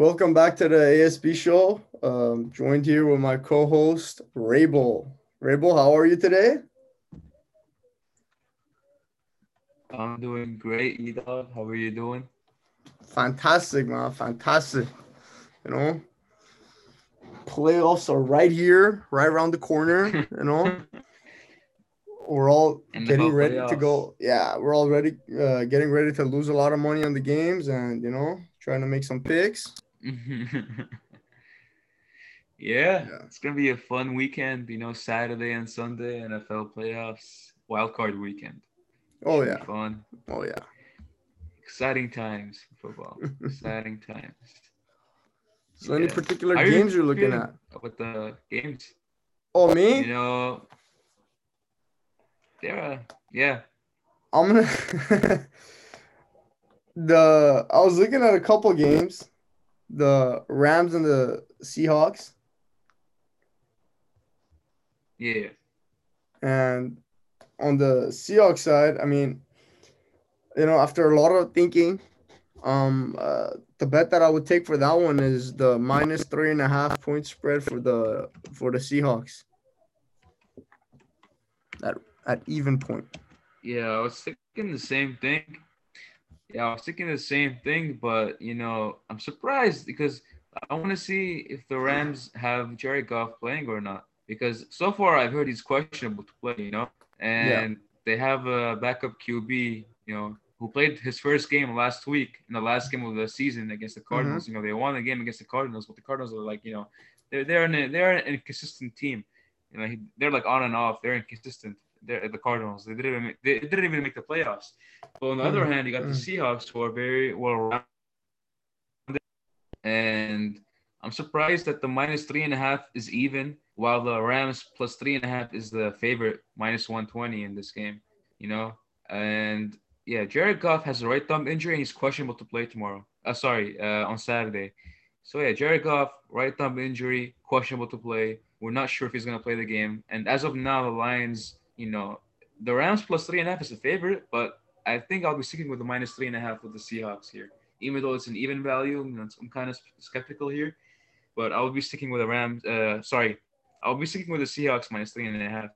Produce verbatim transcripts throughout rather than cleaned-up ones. Welcome back to the A S B show. Um, joined here with my co-host, Rabel. Rabel, how are you today? I'm doing great, Edon. How are you doing? Fantastic, man. Fantastic. You know, playoffs are right here, right around the corner, you know. We're all and getting ready playoffs. to go. Yeah, we're all ready, uh, getting ready to lose a lot of money on the games and, you know, trying to make some picks. Yeah, yeah, it's going to be a fun weekend, you know, Saturday and Sunday, N F L playoffs, wildcard weekend. Oh, yeah. Fun. Oh, yeah. Exciting times in football. Exciting times. So yeah. Any particular How games you you're looking at? With the games. Oh, me? You know, there are, yeah. I'm going to – the I was looking at a couple games, the Rams and the Seahawks. Yeah. And on the Seahawks side, I mean, you know, after a lot of thinking, um, uh, the bet that I would take for that one is the minus three and a half point spread for the for the Seahawks. That at even point. Yeah, I was thinking the same thing. Yeah, I was thinking the same thing, but you know, I'm surprised because I want to see if the Rams have Jared Goff playing or not. Because so far I've heard he's questionable to play, you know, and yeah. They have a backup Q B, you know, who played his first game last week in the last game of the season against the Cardinals. Mm-hmm. You know, they won the game against the Cardinals, but the Cardinals are like, you know, they're they're an they're an inconsistent team. You know, he, they're like on and off. They're inconsistent. They're the Cardinals. They didn't even, they didn't even make the playoffs. But on the mm-hmm. other hand, you got the Seahawks, who are very well rounded, and I'm surprised that the minus three and a half is even, while the Rams plus three and a half is the favorite, minus one twenty in this game, you know? And yeah, Jared Goff has a right thumb injury and he's questionable to play tomorrow. Uh, sorry, uh, on Saturday. So yeah, Jared Goff, right thumb injury, questionable to play. We're not sure if he's going to play the game. And as of now, the Lions, you know, the Rams plus three and a half is a favorite, but I think I'll be sticking with the minus three and a half with the Seahawks here. Even though it's an even value, you know, I'm kind of skeptical here. But I'll be sticking with the Rams. Uh, sorry, I'll be sticking with the Seahawks minus three and a half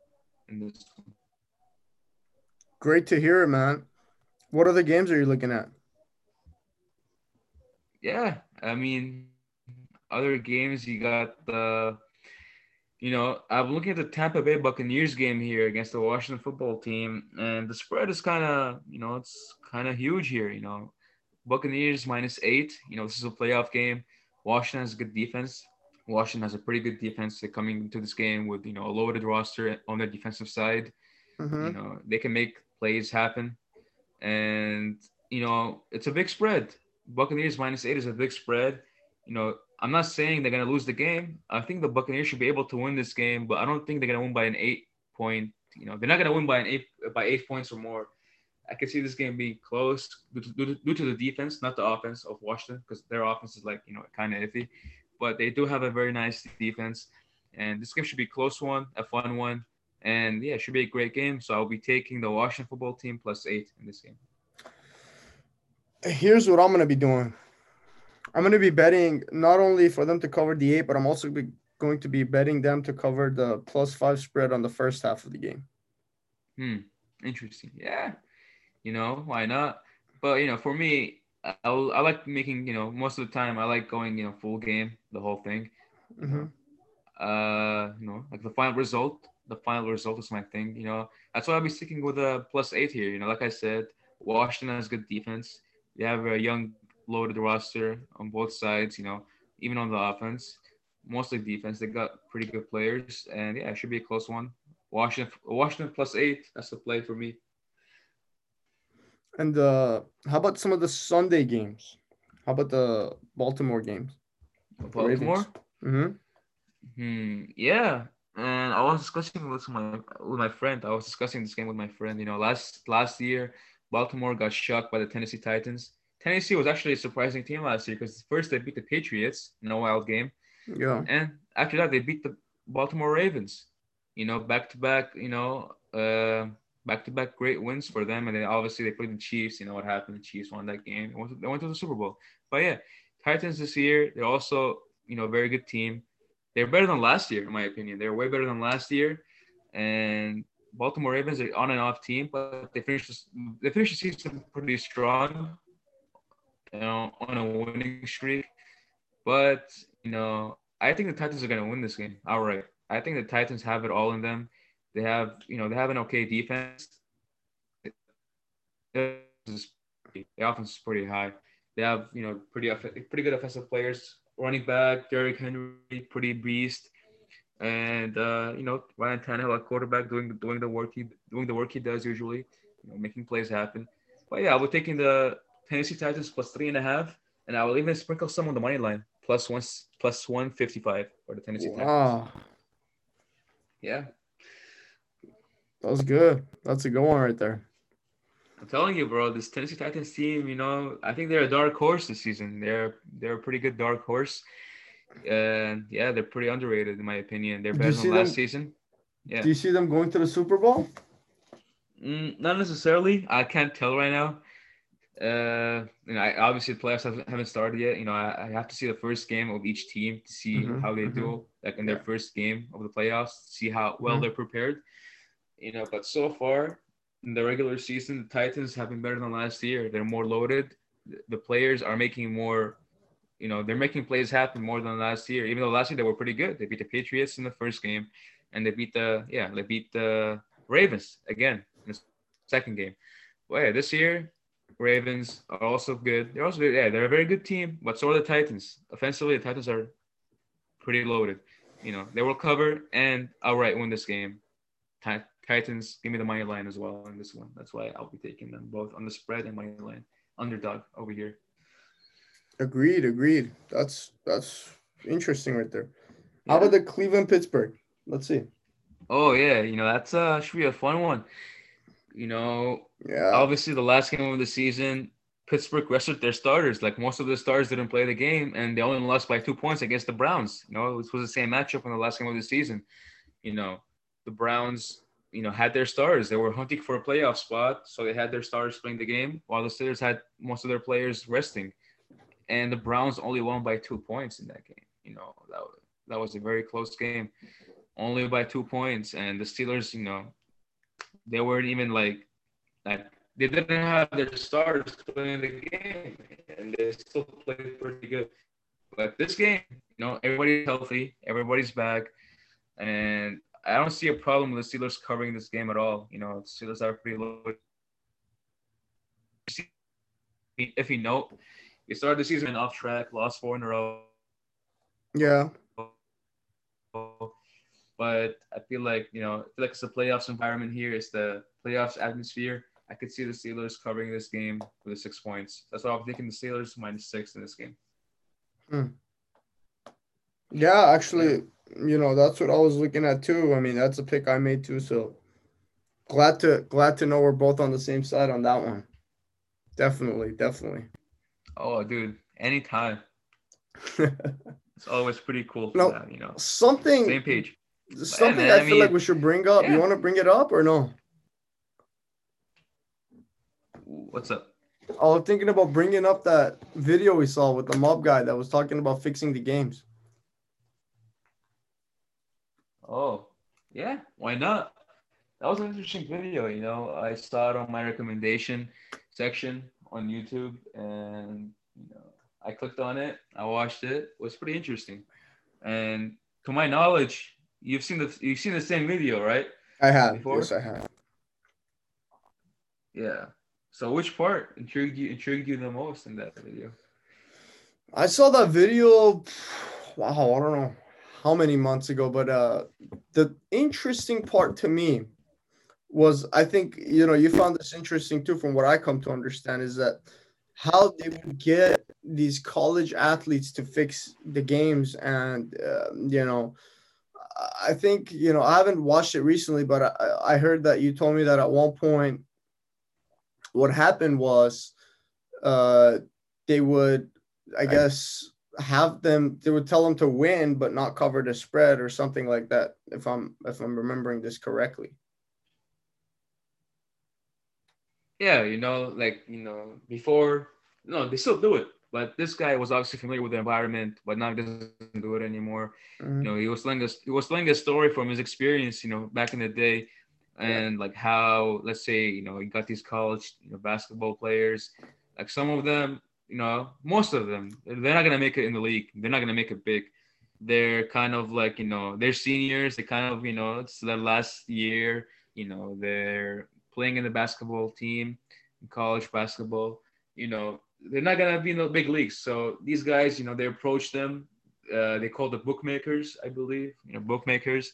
in this one. Great to hear it, man. What other games are you looking at? Yeah, I mean, other games you got the, you know, I'm looking at the Tampa Bay Buccaneers game here against the Washington football team, and the spread is kind of, you know, it's kind of huge here. You know, Buccaneers minus eight. You know, this is a playoff game. Washington has a good defense. Washington has a pretty good defense. They're coming into this game with, you know, a loaded roster on their defensive side. Mm-hmm. You know, they can make plays happen. And, you know, it's a big spread. Buccaneers minus eight is a big spread. You know, I'm not saying they're going to lose the game. I think the Buccaneers should be able to win this game, but I don't think they're going to win by an eight point. You know, they're not going to win by an eight by eight points or more. I can see this game being close due to, due to, due to the defense, not the offense of Washington, because their offense is like, you know, kind of iffy. But they do have a very nice defense. And this game should be a close one, a fun one. And, yeah, it should be a great game. So I'll be taking the Washington football team plus eight in this game. Here's what I'm going to be doing. I'm going to be betting not only for them to cover the eight, but I'm also be, going to be betting them to cover the plus five spread on the first half of the game. Hmm. Interesting. Yeah. You know, why not? But, you know, for me, I I like making, you know, most of the time I like going, you know, full game, the whole thing. Mm-hmm. Uh, you know, like the final result, the final result is my thing, you know. That's why I'll be sticking with a plus eight here. You know, like I said, Washington has good defense. They have a young, loaded roster on both sides, you know, even on the offense, mostly defense. They got pretty good players. And, yeah, it should be a close one. Washington, Washington plus eight, that's the play for me. And uh, how about some of the Sunday games? How about the Baltimore games? Baltimore? Mm-hmm. Hmm. Yeah. And I was discussing this with my with my friend. I was discussing this game with my friend. You know, last last year, Baltimore got shocked by the Tennessee Titans. Tennessee was actually a surprising team last year because first they beat the Patriots in a wild game. Yeah. And after that, they beat the Baltimore Ravens. You know, back-to-back, you know, uh, back-to-back great wins for them. And then obviously they played the Chiefs. You know what happened? The Chiefs won that game. They went to, they went to the Super Bowl. But, yeah, Titans this year, they're also, you know, a very good team. They're better than last year, in my opinion. They're way better than last year. And Baltimore Ravens are on and off team, but they finished they finished the season pretty strong, you know, on a winning streak. But, you know, I think the Titans are going to win this game outright. I think the Titans have it all in them. They have, you know, they have an okay defense. The offense is pretty high. They have, you know, pretty pretty good offensive players. Running back, Derrick Henry, pretty beast, and uh, you know, Ryan Tannehill at quarterback doing doing the work he doing the work he does usually, you know, making plays happen. But yeah, I would take in the Tennessee Titans plus three and a half, and I will even sprinkle some on the money line plus one plus one fifty five for the Tennessee wow. Titans. Yeah, that was good. That's a good one right there. I'm telling you, bro, this Tennessee Titans team, you know, I think they're a dark horse this season. They're they're a pretty good dark horse. And, yeah, they're pretty underrated, in my opinion. They're better than last them, season. Yeah. Do you see them going to the Super Bowl? Mm, not necessarily. I can't tell right now. Uh, you know, I, obviously, the playoffs haven't, haven't started yet. You know, I, I have to see the first game of each team to see mm-hmm, how they mm-hmm. do, like, in their first game of the playoffs, see how well mm-hmm. they're prepared. You know, but so far – in the regular season, the Titans have been better than last year. They're more loaded. The players are making more, you know, they're making plays happen more than last year. Even though last year they were pretty good. They beat the Patriots in the first game, and they beat the, yeah, they beat the Ravens again in the second game. Well, yeah, this year, Ravens are also good. They're also good. Yeah, they're a very good team, but so are the Titans. Offensively, the Titans are pretty loaded. You know, they will cover and outright win this game. T- Titans, give me the money line as well in this one. That's why I'll be taking them both on the spread and money line. Underdog over here. Agreed, agreed. That's that's interesting right there. Yeah. How about the Cleveland Pittsburgh? Let's see. Oh yeah, you know that's uh should be a fun one. You know, yeah. Obviously the last game of the season, Pittsburgh rested their starters. Like most of the stars didn't play the game, and they only lost by two points against the Browns. You know, it was the same matchup in the last game of the season. You know, the Browns, you know, had their stars. They were hunting for a playoff spot, so they had their stars playing the game, while the Steelers had most of their players resting. And the Browns only won by two points in that game. You know, that, that was a very close game, only by two points. And the Steelers, you know, they weren't even like, like they didn't have their stars playing the game, and they still played pretty good. But this game, you know, everybody's healthy, everybody's back, and I don't see a problem with the Steelers covering this game at all. You know, the Steelers are pretty low. If you know, they started the season off track, lost four in a row. Yeah. But I feel like, you know, I feel like it's the playoffs environment here. It's the playoffs atmosphere. I could see the Steelers covering this game with the six points. That's why I'm thinking the Steelers minus six in this game. Hmm. Yeah, actually, you know, that's what I was looking at too. I mean, that's a pick I made too. So glad to glad to know we're both on the same side on that one. Definitely, definitely. Oh, dude, anytime. It's always pretty cool. No, that, you know, something. Same page. Something then, I, I mean, feel like we should bring up. Yeah. You want to bring it up or no? What's up? I was thinking about bringing up that video we saw with the mob guy that was talking about fixing the games. Oh, yeah, why not? That was an interesting video, you know. I saw it on my recommendation section on YouTube, and, you know, I clicked on it. I watched it. It was pretty interesting. And to my knowledge, you've seen the you've seen the same video, right? I have. Before? Yes, I have. Yeah. So which part intrigued you intrigued you the most in that video? I saw that video, wow, I don't know how many months ago, but uh, the interesting part to me was, I think, you know, you found this interesting too, from what I come to understand, is that how they would get these college athletes to fix the games. And, uh, you know, I think, you know, I haven't watched it recently, but I, I heard that you told me that at one point what happened was uh, they would, I guess... have them they would tell them to win but not cover the spread or something like that, if i'm if i'm remembering this correctly. Yeah, you know, like, you know, before, no, they still do it, But this guy was obviously familiar with the environment, but now he doesn't do it anymore. Mm-hmm. You know, he was telling us he was telling a story from his experience, you know, back in the day, and yeah. like how, let's say, you know, he got these college you know, basketball players, like some of them, you know, most of them, they're not gonna make it in the league. They're not gonna make it big. They're kind of like, you know, they're seniors. They kind of, you know, it's their last year. You know, they're playing in the basketball team, in college basketball. You know, they're not going to be in the big leagues. So these guys, you know, they approach them. Uh, they call the bookmakers, I believe, you know, bookmakers.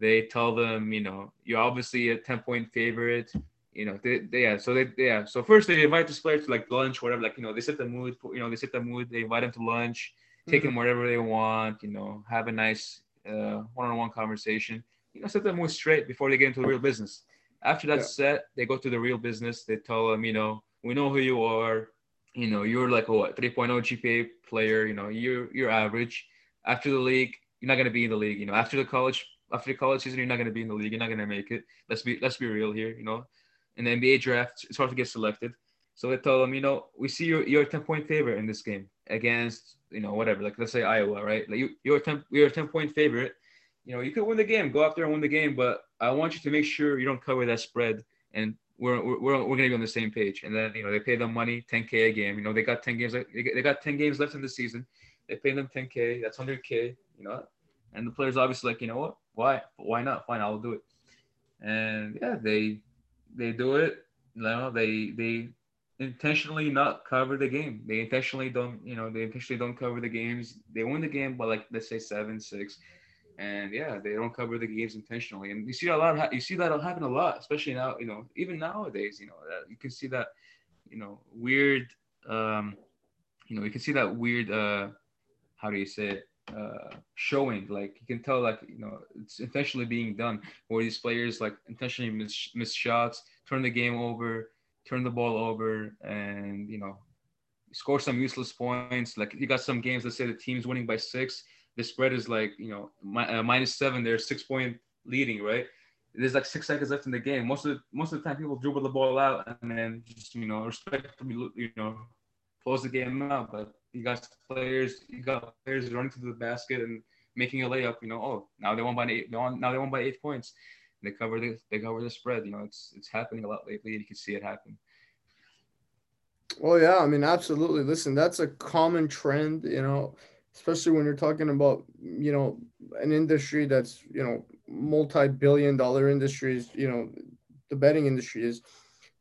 They tell them, you know, you're obviously a ten-point favorite. You know, they, they, yeah, so they, yeah. So first they invite this player to, like, lunch, whatever. Like, you know, they set the mood. For, you know, they set the mood. They invite them to lunch. Take them wherever they want, you know, have a nice uh, one-on-one conversation. You know, set them all straight before they get into the real business. After that's yeah. set, they go to the real business. They tell them, you know, we know who you are. You know, you're like a what, three point oh G P A player. You know, you're you're average. After the league, you're not gonna be in the league. You know, after the college, after the college season, you're not gonna be in the league. You're not gonna make it. Let's be let's be real here. You know, in the N B A draft, it's hard to get selected. So they tell them, you know, we see you're you're a ten-point favorite in this game against, you know, whatever, like, let's say Iowa, right? Like, you, you're a ten, you're a ten-point favorite. You know, you could win the game, go out there and win the game, but I want you to make sure you don't cover that spread, and we're we're we're, we're gonna be on the same page. And then, you know, they pay them money, ten K a game. You know, they got ten games, they got ten games left in the season. They pay them ten K, that's one hundred K. You know, and the players obviously like, you know what, why, why not? Fine, I'll do it. And yeah, they they do it. You know, they they. intentionally not cover the game. They intentionally don't, you know, they intentionally don't cover the games. They win the game by, like, let's say seven, six. And yeah, they don't cover the games intentionally. And you see a lot of, you see that happen a lot, especially now, you know, even nowadays, you know, that you can see that, you know, weird, um, you know, you can see that weird, uh, how do you say it? Uh, showing, like, you can tell, like, you know, it's intentionally being done, where these players, like, intentionally miss, miss shots, turn the game over, turn the ball over, and, you know, score some useless points. Like, you got some games, let's say the team's winning by six. The spread is, like, you know, mi- uh, minus seven. They're six-point leading, right? There's, like, six seconds left in the game. Most of the, most of the time, people dribble the ball out and then just, you know, respectfully, you know, close the game out. But you got players, you got players running to the basket and making a layup. You know, oh, now they won by eight. Now they won by eight points. They cover the they cover the spread. You know, it's it's happening a lot lately, and you can see it happen. Well, yeah, I mean, absolutely. Listen, that's a common trend, you know, especially when you're talking about, you know, an industry that's, you know, multi-billion dollar industries, you know, the betting industry is.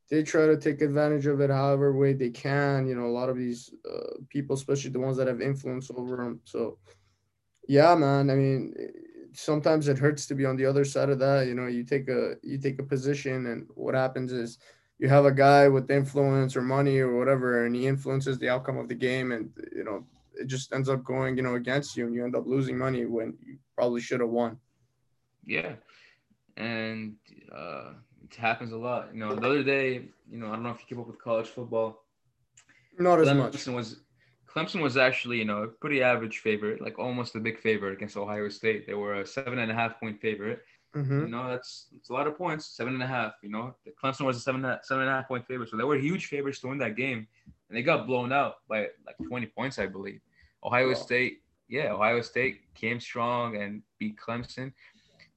They try to take advantage of it however way they can. You know, a lot of these uh, people, especially the ones that have influence over them. So, yeah, man, I mean, sometimes it hurts to be on the other side of that. You know, you take a you take a position, and what happens is you have a guy with influence or money or whatever, and he influences the outcome of the game, and, you know, it just ends up going, you know, against you, and you end up losing money when you probably should have won. Yeah, and uh, it happens a lot. You know, the other day, you know, I don't know if you keep up with college football. Not as much. Clemson was Clemson was actually, you know, a pretty average favorite, like almost a big favorite against Ohio State. They were a seven and a half point favorite. Mm-hmm. You know, that's, that's a lot of points, seven and a half. You know, Clemson was a seven seven and a half point favorite, so they were huge favorites to win that game, and they got blown out by like twenty points, I believe. Ohio wow. State, yeah, Ohio State came strong and beat Clemson.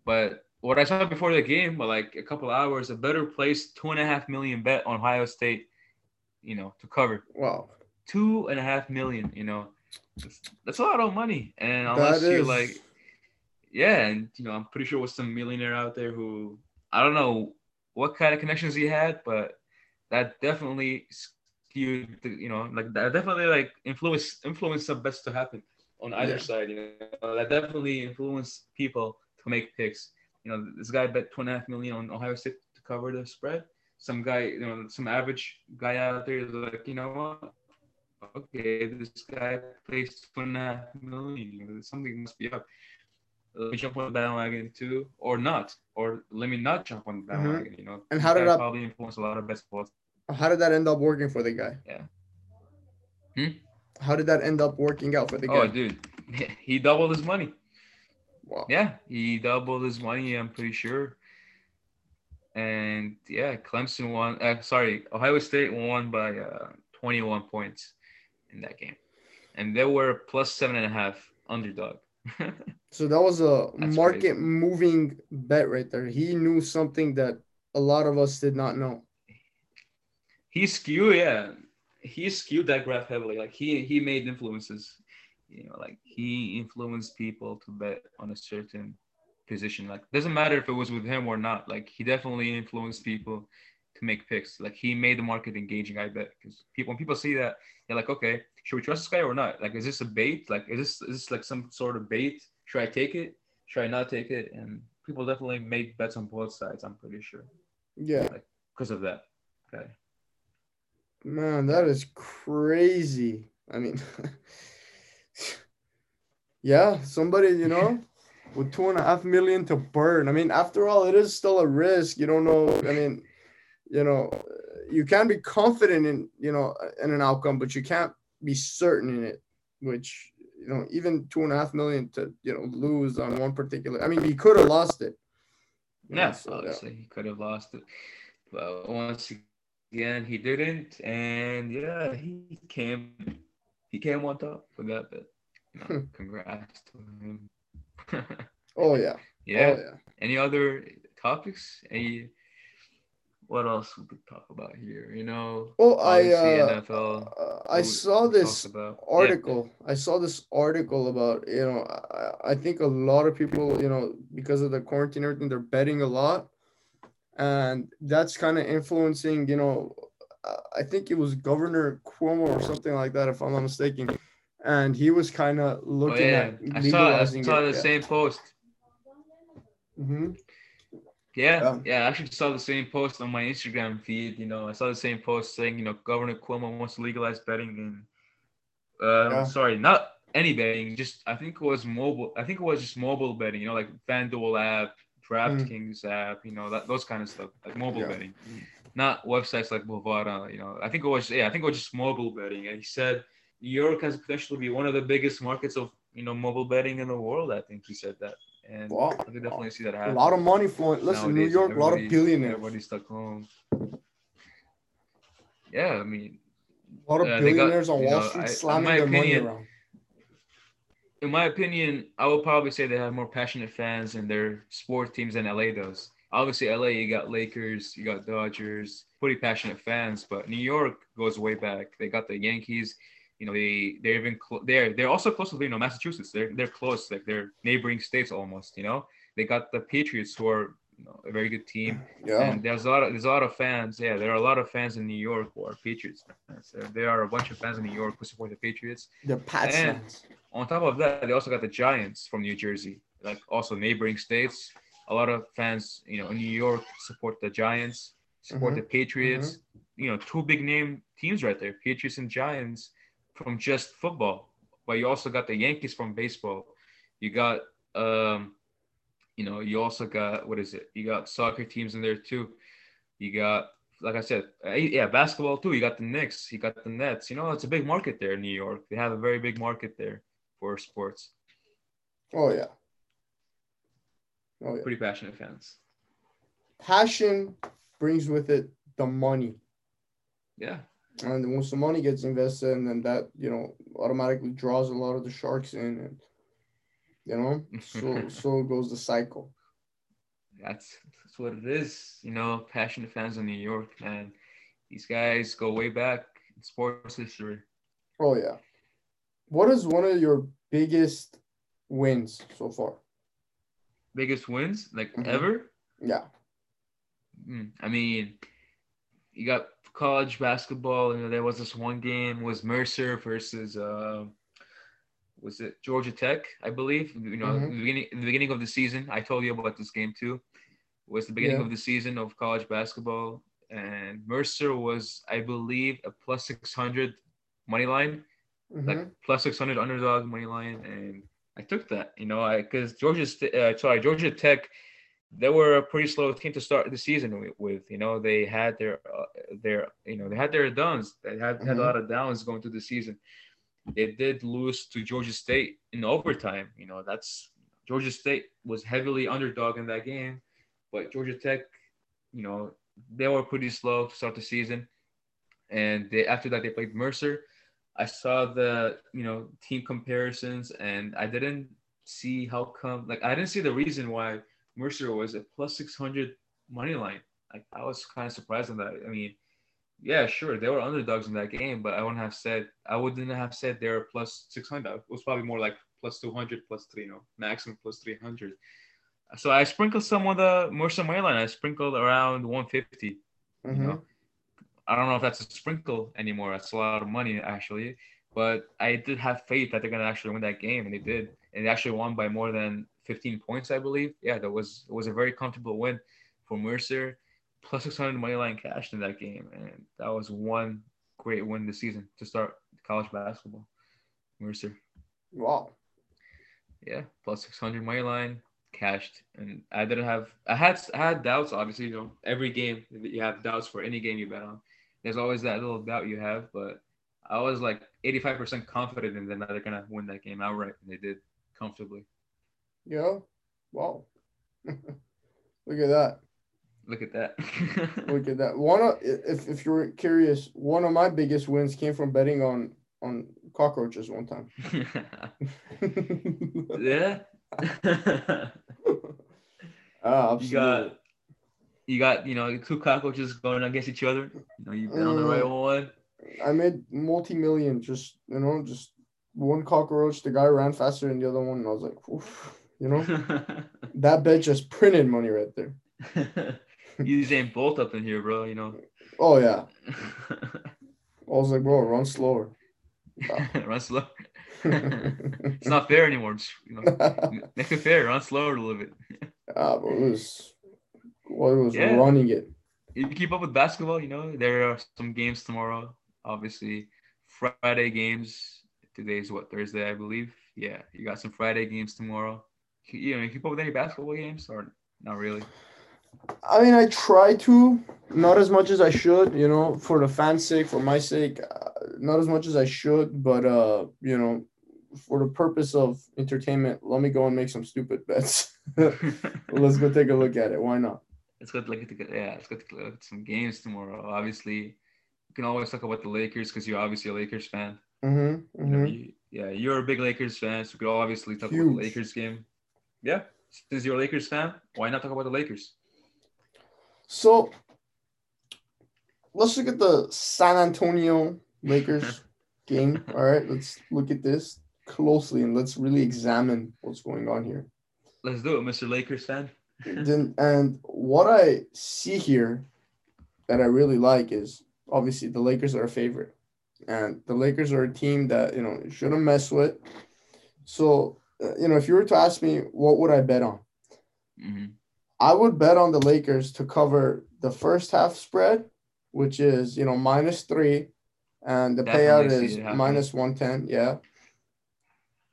But what I saw before the game, but like a couple hours, a better place, two and a half million bet on Ohio State, you know, to cover. Wow. Two and a half million, you know, that's a lot of money. And unless you're like, yeah, and, you know, I'm pretty sure it was some millionaire out there who, I don't know what kind of connections he had, but that definitely skewed, you know, like that definitely like influenced, influenced the bets to happen on either yeah. side, you know, that definitely influenced people to make picks. You know, this guy bet two and a half million on Ohio State to cover the spread. Some guy, you know, some average guy out there is like, you know what? Okay, this guy plays two and a half million. Something must be up. Let me jump on the bandwagon too, or not, or let me not jump on the bandwagon. Mm-hmm. You know, and how did that probably influence a lot of best balls? How did that end up working for the guy? Yeah. Hmm? How did that end up working out for the guy? Oh, dude, he doubled his money. Wow. Yeah, he doubled his money. I'm pretty sure. And yeah, Clemson won. Uh, sorry, Ohio State won by uh, twenty-one points. in that game. And they were plus seven and a half underdog. So that was a market-moving bet right there. He knew something that a lot of us did not know. He skewed, yeah. He skewed that graph heavily. Like, he, he made influences. You know, like, he influenced people to bet on a certain position. Like, doesn't matter if it was with him or not. Like, he definitely influenced people to make picks. Like, he made the market engaging, I bet. Because people, when people see that, they're like, okay, should we trust this guy or not? Like, is this a bait? Like, is this, is this like some sort of bait? Should I take it? Should I not take it? And people definitely made bets on both sides, I'm pretty sure. Yeah. Like, because of that. Okay. Man, that is crazy. I mean, yeah, somebody, you know, with two and a half million to burn. I mean, after all, it is still a risk. You don't know. I mean, you know, you can be confident in, you know, in an outcome, but you can't be certain in it, which, you know, even two and a half million to, you know, lose on one particular. I mean, he could have lost it. Yeah, know, so, obviously, yeah. He could have lost it. But once again, Yeah, he didn't, and yeah, he came, he came on top for that bit. You know, congrats to him. oh yeah, yeah. Oh, yeah. Any other topics? Any? What else would we talk about here? You know. Oh, I uh, N F L. Uh, I saw this article. Yeah. I saw this article about you know. I, I think a lot of people you know because of the quarantine and everything, they're betting a lot. And that's kind of influencing, you know, I think it was Governor Cuomo or something like that, if I'm not mistaken. And he was kind of looking oh, yeah. at legalizing I saw, I saw it, the yeah. same post. Mm-hmm. Yeah, yeah, yeah. I actually saw the same post on my Instagram feed. You know, I saw the same post saying, you know, Governor Cuomo wants to legalize betting. And uh, yeah. sorry, not any betting. Just I think it was mobile. I think it was just mobile betting, you know, like FanDuel app. DraftKings mm. app, you know, that those kind of stuff, like mobile yeah. betting, not websites like Bovada, you know. I think it was, yeah, I think it was just mobile betting. And he said, New York has potential to be one of the biggest markets of, you know, mobile betting in the world. I think he said that. And wow. I could definitely see that happen. A lot of money flowing. Listen, New York, a lot of billionaires. Everybody's stuck home. Yeah, I mean. A lot of uh, billionaires got, on Wall know, Street I, slamming their opinion, money around. In my opinion, I would probably say they have more passionate fans in their sport teams than L A does. Obviously, L A, you got Lakers, you got Dodgers, pretty passionate fans. But New York goes way back. They got the Yankees. You know, they they're even cl- they're they're also close with you know Massachusetts. They're they're close, like they're neighboring states almost. You know, they got the Patriots, who are you know, a very good team. Yeah. And there's a lot of there's a lot of fans. Yeah, there are a lot of fans in New York who are Patriots fans. There are a bunch of fans in New York who support the Patriots. The Pats fans. On top of that, they also got the Giants from New Jersey, like also neighboring states. A lot of fans, you know, in New York support the Giants, support mm-hmm. the Patriots. Mm-hmm. You know, two big name teams right there, Patriots and Giants from just football. But you also got the Yankees from baseball. You got, um, you know, you also got, what is it? You got soccer teams in there too. You got, like I said, uh, yeah, basketball too. You got the Knicks, you got the Nets. You know, it's a big market there in New York. They have a very big market there. For sports. Oh yeah. Oh yeah. Pretty passionate fans. Passion brings with it the money. Yeah. And once the money gets invested, and then that you know automatically draws a lot of the sharks in, and you know so so goes the cycle. That's that's what it is. You know, passionate fans in New York, man. These guys go way back in sports history. Oh yeah. What is one of your biggest wins so far? Biggest wins? Like mm-hmm. ever? Yeah. Mm, I mean, you got college basketball. You know, there was this one game was Mercer versus, uh, was it Georgia Tech, I believe? You know, mm-hmm. the, beginning, the beginning of the season. I told you about this game too. It was the beginning yeah. of the season of college basketball. And Mercer was, I believe, a plus six hundred money line. Mm-hmm. Like plus six hundred underdog money line, and I took that, you know, I because Georgia, uh, sorry, Georgia Tech, they were a pretty slow team to start the season with. with you know, they had their, uh, their, you know, they had their downs. They had, mm-hmm. had a lot of downs going through the season. They did lose to Georgia State in overtime. You know, that's Georgia State was heavily underdog in that game, but Georgia Tech, you know, they were pretty slow to start the season, and they after that they played Mercer. I saw the, you know, team comparisons, and I didn't see how come, like, I didn't see the reason why Mercer was a plus six hundred money line. Like, I was kind of surprised on that. I mean, yeah, sure, they were underdogs in that game, but I wouldn't have said, I wouldn't have said they were plus six hundred. It was probably more like plus two hundred, plus three, you know, maximum plus three hundred. So I sprinkled some of the Mercer money line. I sprinkled around one fifty, mm-hmm. you know. I don't know if that's a sprinkle anymore. That's a lot of money, actually. But I did have faith that they're going to actually win that game, and they did. And they actually won by more than fifteen points, I believe. Yeah, that was it was a very comfortable win for Mercer. Plus six hundred money line cash in that game. And that was one great win this season to start college basketball. Mercer. Wow. Yeah, plus six hundred money line cashed. And I didn't have – I had I had doubts, obviously. You know, every game you have doubts for any game you bet on. There's always that little doubt you have, but I was like eighty-five percent confident in them that they're going to win that game outright, and they did comfortably. Yeah. Wow. Look at that. Look at that. Look at that. One of, if if you're curious, one of my biggest wins came from betting on, on cockroaches one time. Yeah. Ah, absolutely. You got, you got, you know, two cockroaches going against each other. You know, you bet on the right one. I made multi-million, just, you know, just one cockroach. The guy ran faster than the other one. And I was like, oof, you know, that bet just printed money right there. You ain't bolt up in here, bro, you know. Oh, yeah. I was like, bro, run slower. Wow. Run slower. It's not fair anymore. Just, you know, make it fair. Run slower a little bit. Ah, but it was... Well, it was yeah. running it. If you keep up with basketball, you know, there are some games tomorrow. Obviously, Friday games. Today's what, Thursday, I believe. Yeah, you got some Friday games tomorrow. You know, you keep up with any basketball games or not really? I mean, I try to. Not as much as I should, you know, for the fans' sake, for my sake. Uh, not as much as I should, but, uh, you know, for the purpose of entertainment, let me go and make some stupid bets. Let's go take a look at it. Why not? It's good to look at the, yeah, it's good to look at some games tomorrow. Obviously, you can always talk about the Lakers because you're obviously a Lakers fan. Mm-hmm, mm-hmm. You know, you, yeah, you're a big Lakers fan, so we could obviously talk Huge. about the Lakers game. Yeah, since you're a Lakers fan, why not talk about the Lakers? So, let's look at the San Antonio Lakers game. All right, let's look at this closely and let's really examine what's going on here. Let's do it, Mister Lakers fan. Then, and what I see here that I really like is obviously the Lakers are a favorite, and the Lakers are a team that, you know, shouldn't mess with. So, you know, if you were to ask me what would I bet on, mm-hmm. I would bet on the Lakers to cover the first half spread, which is, you know, minus three, and the Definitely payout is minus one ten. Yeah,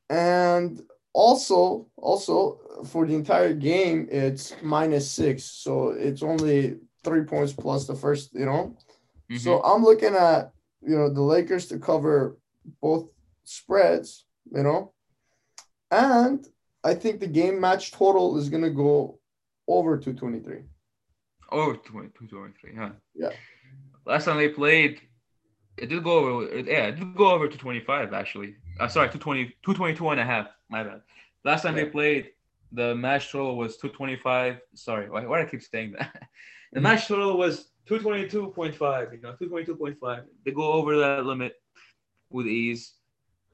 and also also. For the entire game, it's minus six. So it's only three points plus the first, you know. Mm-hmm. So I'm looking at, you know, the Lakers to cover both spreads, you know. And I think the game match total is going to go over two twenty-three. Over two twenty-three, huh? Yeah. Last time they played, it did go over. Yeah, it did go over two twenty-five, actually. Uh, sorry, two twenty, two twenty-two and a half. My bad. Last time yeah. they played, the match total was two twenty-five. Sorry, why, why do I keep saying that? The match total was two twenty-two point five, you know, two twenty-two point five. They go over that limit with ease.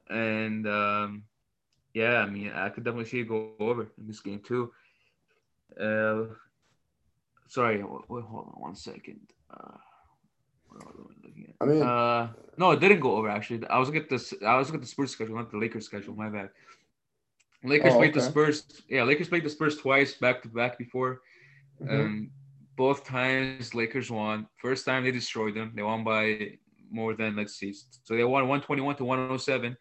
And, um, yeah, I mean, I could definitely see it go over in this game too. Uh, sorry, hold on one second. Uh, what am I looking at? I mean, uh, no, it didn't go over, actually. I was looking at this, I was looking at the Spurs schedule, not the Lakers schedule, my bad. Lakers oh, played okay. the Spurs. Yeah, Lakers played the Spurs twice back to back before. Mm-hmm. Um, both times Lakers won. First time they destroyed them. They won by more than, let's see. So they won one twenty-one to one oh seven.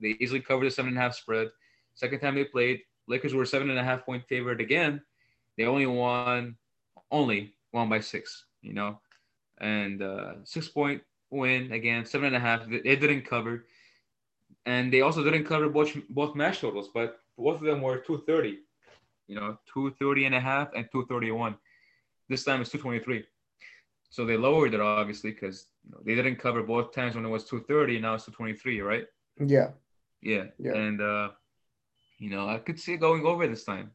They easily covered the seven and a half spread. Second time they played, Lakers were seven and a half point favorite again. They only won, only won by six, you know, and uh, six point win again, seven and a half. They didn't cover. And they also didn't cover both both match totals, but both of them were two thirty, you know, two thirty and a half and two thirty-one. This time it's two twenty-three. So they lowered it, obviously, because you know, they didn't cover both times when it was two thirty. Now it's two twenty-three, right? Yeah. Yeah. Yeah. And, uh, you know, I could see it going over this time.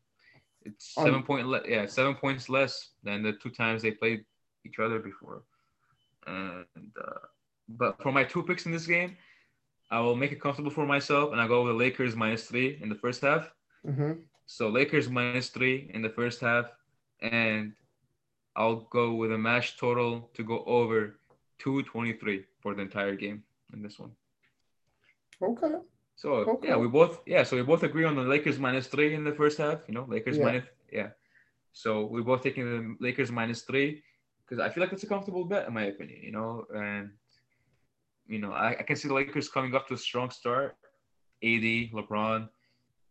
It's seven um, point, le- yeah, seven points less than the two times they played each other before. And uh, but for my two picks in this game, I will make it comfortable for myself, and I go with the Lakers minus three in the first half. Mm-hmm. So Lakers minus three in the first half, and I'll go with a match total to go over two twenty-three for the entire game in this one. Okay. So okay. yeah, we both yeah, so we both agree on the Lakers minus three in the first half. You know, Lakers yeah. minus yeah. So we're both taking the Lakers minus three because I feel like it's a comfortable bet in my opinion. You know, and you know I, I can see the Lakers coming up to a strong start. A D, LeBron,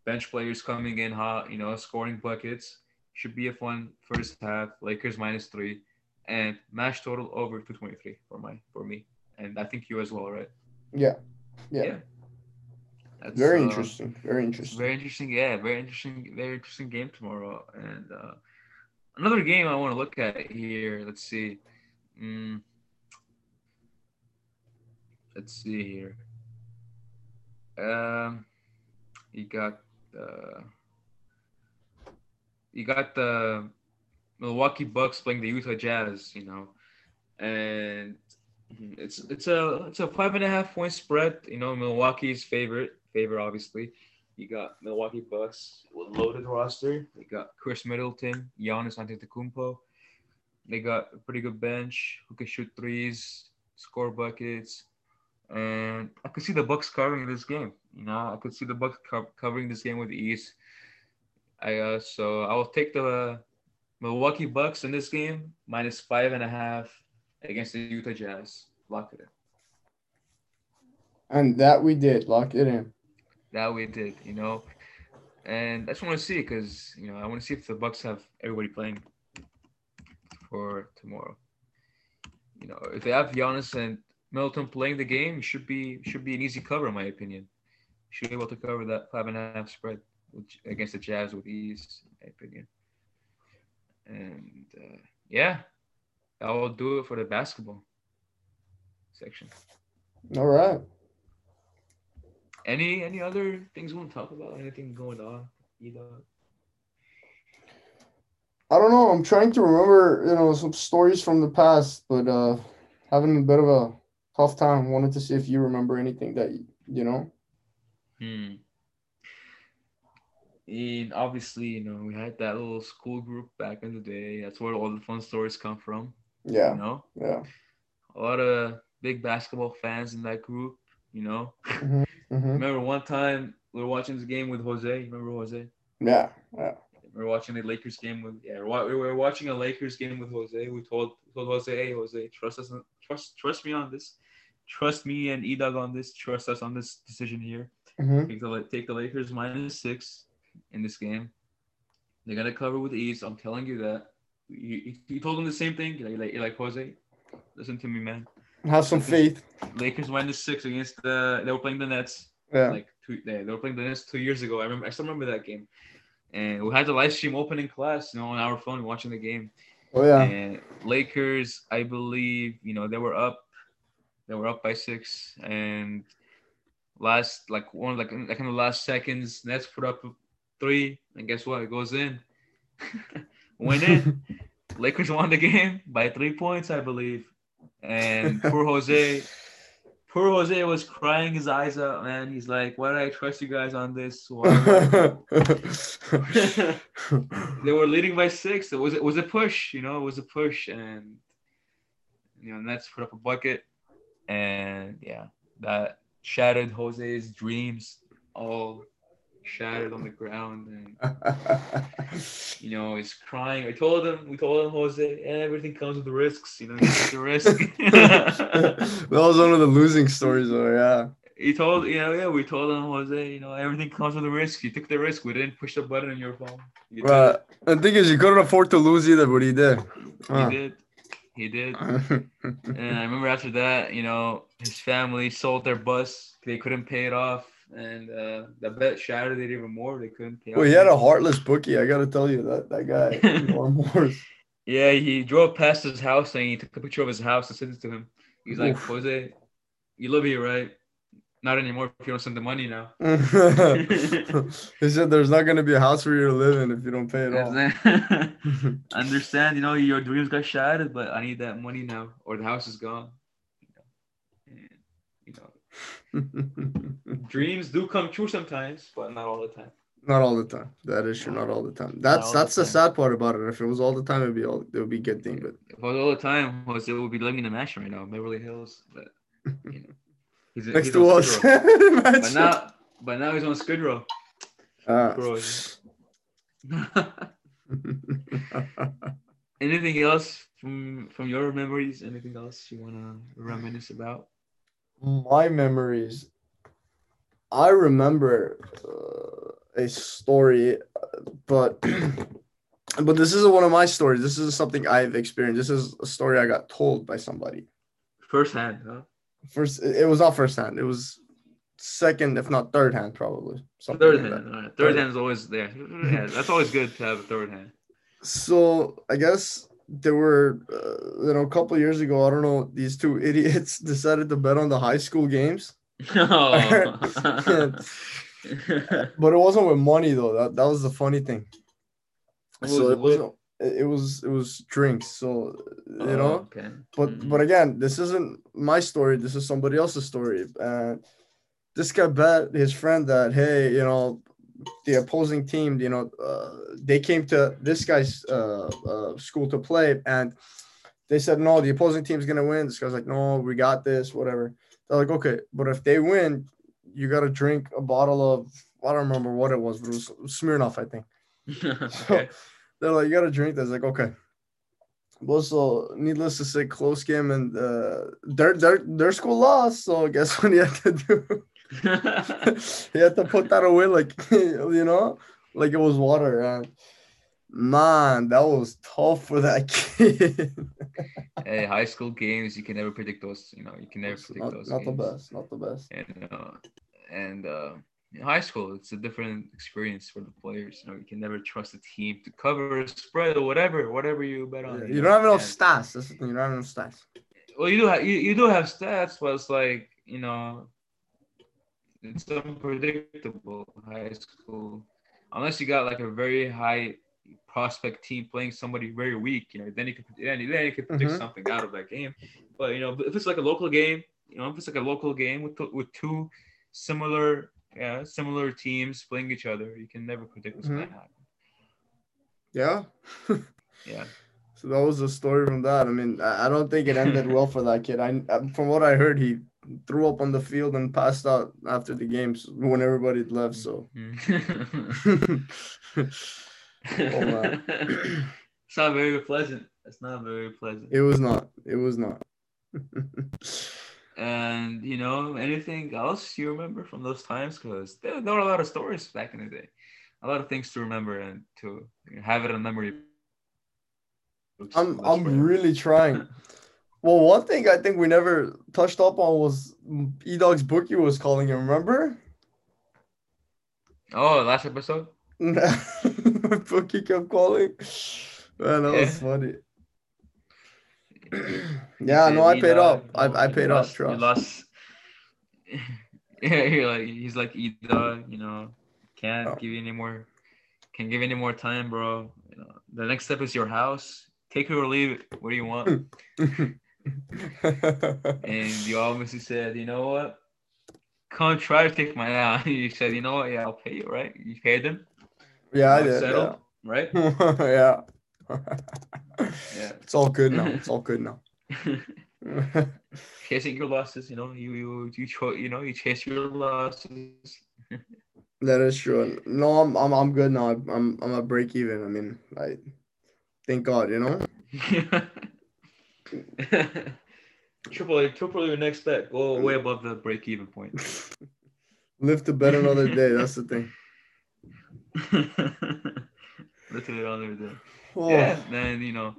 bench players coming in hot. You know, scoring buckets. Should be a fun first half. Lakers minus three, and match total over two twenty-three for my for me, and I think you as well, right? Yeah, yeah. yeah. That's, very interesting. Uh, very interesting. Very interesting. Yeah, very interesting. Very interesting game tomorrow, and uh, another game I want to look at here. Let's see. Mm. Let's see here. Um, you got. Uh, You got the Milwaukee Bucks playing the Utah Jazz, you know, and it's it's a it's a five and a half point spread. You know, Milwaukee's favorite favorite, obviously. You got Milwaukee Bucks with loaded roster. They got Chris Middleton, Giannis Antetokounmpo. They got a pretty good bench who can shoot threes, score buckets, and I could see the Bucks covering this game. You know, I could see the Bucks co- covering this game with ease. I uh, so I will take the uh, Milwaukee Bucks in this game minus five and a half against the Utah Jazz. Lock it in. And that we did. Lock it in. That we did. You know, and I just want to see because you know I want to see if the Bucks have everybody playing for tomorrow. You know, if they have Giannis and Middleton playing the game, it should be should be an easy cover in my opinion. Should be able to cover that five and a half spread against the Jazz with ease, in my opinion. And, uh, yeah, I will do it for the basketball section. All right. Any any other things we want to talk about? Anything going on? Either? I don't know. I'm trying to remember, you know, some stories from the past, but uh, having a bit of a tough time. Wanted to see if you remember anything that, you know. Hmm. And obviously, you know, we had that little school group back in the day. That's where all the fun stories come from. Yeah. You know? Yeah. A lot of big basketball fans in that group, you know. Mm-hmm. Mm-hmm. Remember one time we were watching this game with Jose. Remember Jose? Yeah. Yeah. We were watching the Lakers game with yeah, we were watching a Lakers game with Jose. We told told Jose, hey Jose, trust us trust trust me on this. Trust me and E-Dog on this, trust us on this decision here. Mm-hmm. Take the take the Lakers minus six. In this game, they're gonna cover with ease. I'm telling you that. You, you, you told them the same thing. You're like, you're like Jose, listen to me, man. Have some faith. Lakers minus six against the. They were playing the Nets. Yeah. Like two, they, they were playing the Nets two years ago. I remember. I still remember that game. And we had the live stream opening class, you know, on our phone watching the game. Oh yeah. And Lakers, I believe, you know, they were up. They were up by six, and last like one like in, like in the last seconds, Nets put up three, and guess what? It goes in. Went in. Lakers won the game by three points, I believe. And poor Jose, poor Jose was crying his eyes out, man. He's like, why did I trust you guys on this? They were leading by six. It was, it was a push, you know, it was a push. And, you know, Nets put up a bucket. And, yeah, that shattered Jose's dreams all shattered on the ground, and you know he's crying. I told him, we told him, Jose, everything comes with risks. You know, the risk. That was one of the losing stories, though. Yeah. He told, you know, yeah, we told him, Jose, you know, everything comes with a risk. You took the risk. We didn't push the button on your phone. You well, the thing is, you couldn't afford to lose either, but he did. Huh. He did. He did. And I remember after that, you know, his family sold their bus. They couldn't pay it off. And uh, the bet shattered it even more. They couldn't pay. Well, he had a heartless bookie. I gotta tell you that that guy. Yeah, he drove past his house and he took a picture of his house and sent it to him. He's like, Oof. Jose, you live here, right? Not anymore if you don't send the money now. He said there's not going to be a house where you're living if you don't pay it all. Understand, you know, your dreams got shattered, but I need that money now or the house is gone. You know, dreams do come true sometimes, but not all the time. Not all the time. That is true. Not all the time. That's that's the, the sad part about it. If it was all the time, it'd be all, it would be a good thing. But if it was all the time, was it would be living in a mansion right now, Beverly Hills. But you know, he's a, next he's to us. but now, but now he's on Skid Row. Uh. Anything else from from your memories? Anything else you wanna reminisce about? My memories. I remember uh, a story, but but this isn't one of my stories. This is something I've experienced. This is a story I got told by somebody. Firsthand, huh? First, it was not firsthand. It was second, if not third hand, probably. Third like hand. All right. Third hand is always there. Yeah, that's always good to have a third hand. So I guess there were, uh, you know, a couple of years ago, I don't know, these two idiots decided to bet on the high school games. No. But it wasn't with money though. That that was the funny thing. What so was it wasn't. It was it was drinks. So you oh, know. Okay. But mm-hmm. but again, this isn't my story. This is somebody else's story. And this guy bet his friend that hey, you know, the opposing team, you know, uh, they came to this guy's uh, uh, school to play, and they said no, the opposing team's gonna win. This guy's like, no, we got this, whatever. They're like, okay, but if they win, you got to drink a bottle of, I don't remember what it was, but it was Smirnoff, I think. Okay. So they're like, you got to drink this. Like, okay. Well, so needless to say, close game, and uh, their, their, their school lost, so guess what he had to do? He had to put that away, like, you know, like it was water. And man, that was tough for that kid. Hey, high school games, you can never predict those, you know, you can never it's predict not, those Not games. the best, not the best. And, uh, and uh, in high school, it's a different experience for the players. You know, you can never trust a team to cover a spread or whatever, whatever you bet on. Yeah, you, you don't know? have enough stats. That's the thing, you don't have enough stats. Well, you do have, you, you do have stats, but it's like, you know, it's unpredictable high school. Unless you got like a very high prospect team playing somebody very weak, you know, then you could then you could predict mm-hmm. something out of that game. But you know, if it's like a local game, you know, if it's like a local game with with two similar yeah, similar teams playing each other, you can never predict what's mm-hmm. going to happen. Yeah, yeah. So that was the story from that. I mean, I don't think it ended well for that kid. I from what I heard, he threw up on the field and passed out after the games when everybody left. So. Mm-hmm. Oh, man. It's not very pleasant. It's not very pleasant. It was not. It was not. And, you know, anything else you remember from those times? Because there, there were a lot of stories back in the day. A lot of things to remember and to have it in memory. I'm, I'm really trying. Well, one thing I think we never touched up on was E-Dog's book you was calling him, remember? Oh, last episode? My bookie kept calling. Man, that yeah. was funny. Yeah, no, I paid up. I, I paid up, trust. You lost. Yeah, you're like, he's like, Ida, you know, can't oh. give you any more, can't give you any more time, bro. You know, the next step is your house. Take it or leave it. What do you want? And you obviously said, you know what? Come try to take mine out. You said, you know what? Yeah, I'll pay you, right? You paid them. Yeah, I did. Settled, yeah. Right? Yeah. Yeah. It's all good now. It's all good now. Chasing your losses, you know, you you you, cho- you know, you chase your losses. That is true. No, I'm I'm I'm good now. I'm I'm a break even. I mean, like, thank God, you know. triple triple your next bet. Go way above the break even point. Live to bet another day. That's the thing. Literally another day. Oh. Yeah, then you know.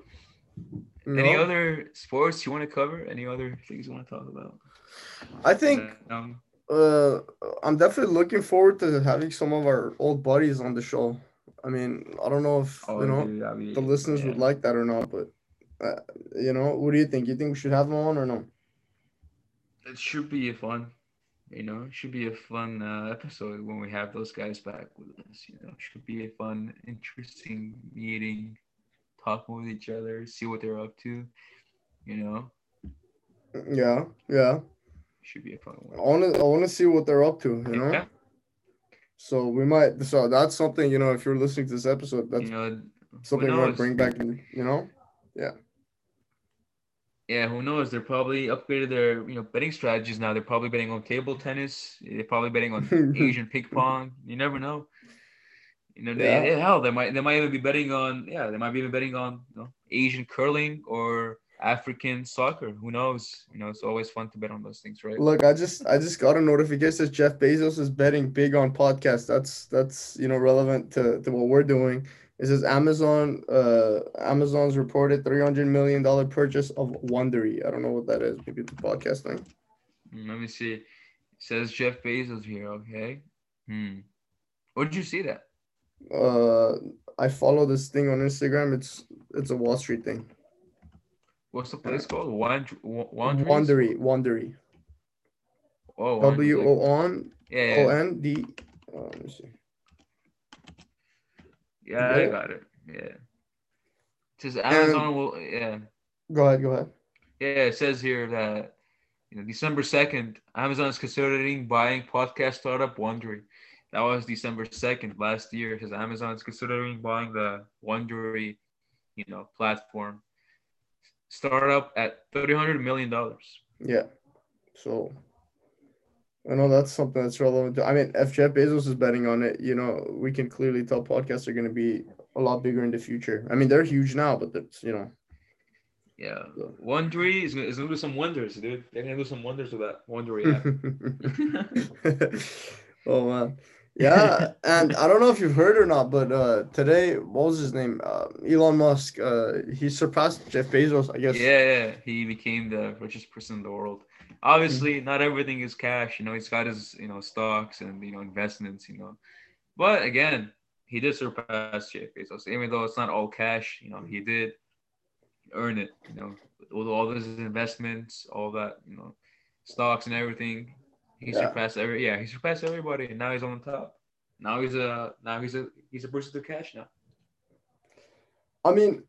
No. Any other sports you want to cover? Any other things you want to talk about? I think um, uh, I'm definitely looking forward to having some of our old buddies on the show. I mean, I don't know if oh, you know dude, I mean, the listeners yeah. would like that or not, but uh, you know, what do you think? You think we should have them on or no? It should be fun. You know, it should be a fun uh, episode when we have those guys back with us. You know, it should be a fun, interesting meeting, talking with each other, see what they're up to. You know. Yeah, yeah. Should be a fun one. I want to, I want to see what they're up to. You know. Yeah. So we might. So that's something. You know, if you're listening to this episode, that's you know, something we might bring back. You know. Yeah. Yeah, who knows? They're probably upgraded their, you know, betting strategies now. They're probably betting on table tennis. They're probably betting on Asian ping pong. You never know. You know, they, yeah. hell, they might they might even be betting on yeah, they might be even betting on you know, Asian curling or African soccer. Who knows? You know, it's always fun to bet on those things, right? Look, I just I just got a notification that Jeff Bezos is betting big on podcasts. That's that's you know relevant to, to what we're doing. It says Amazon, uh, Amazon's reported three hundred million dollars purchase of Wondery. I don't know what that is. Maybe the podcast thing. Let me see. It says Jeff Bezos here, okay? Hmm. Where did you see that? Uh, I follow this thing on Instagram. It's it's a Wall Street thing. What's the place uh, called? Wand- Wand- Wondery. Wondery. Oh, W O N D. Oh, let me see. Yeah, I got it. Yeah. It says Amazon and, will, yeah. Go ahead, go ahead. Yeah, it says here that, you know, December second, Amazon is considering buying podcast startup Wondery. That was December second last year. It says Amazon is considering buying the Wondery, you know, platform. Startup at three hundred million dollars. Yeah. So, I know that's something that's relevant. I mean, if Jeff Bezos is betting on it, you know, we can clearly tell podcasts are going to be a lot bigger in the future. I mean, they're huge now, but that's, you know. Yeah. So. Wondery is going to do some wonders, dude. They're going to do some wonders with that Wondery app. Oh, man. Yeah. And I don't know if you've heard or not, but uh, today, what was his name? Uh, Elon Musk. Uh, he surpassed Jeff Bezos, I guess. Yeah, yeah. He became the richest person in the world. Obviously, not everything is cash. You know, he's got his, you know, stocks and, you know, investments, you know. But, again, he did surpass Jeff Bezos. Even though it's not all cash, you know, he did earn it, you know. With all his investments, all that, you know, stocks and everything, he yeah. surpassed every. Yeah, he surpassed everybody, and now he's on top. Now he's a now he's a he's a person to cash now. I mean,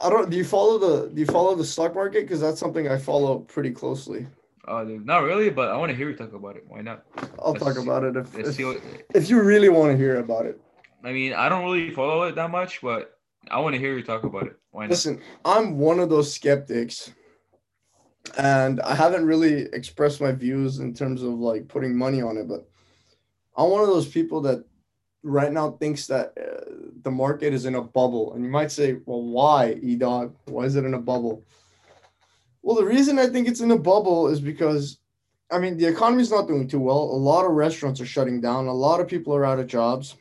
I don't. Do you follow the Do you follow the stock market? Because that's something I follow pretty closely. Oh, dude, not really, but I want to hear you talk about it. Why not? I'll let's talk see, about it if if, what, if you really want to hear about it. I mean, I don't really follow it that much, but I want to hear you talk about it. Why not? Listen, I'm one of those skeptics, and I haven't really expressed my views in terms of, like, putting money on it, but I'm one of those people that right now thinks that uh, the market is in a bubble. And you might say, well, why, E-Dog? Why is it in a bubble? Well, the reason I think it's in a bubble is because, I mean, the economy is not doing too well. A lot of restaurants are shutting down. A lot of people are out of jobs.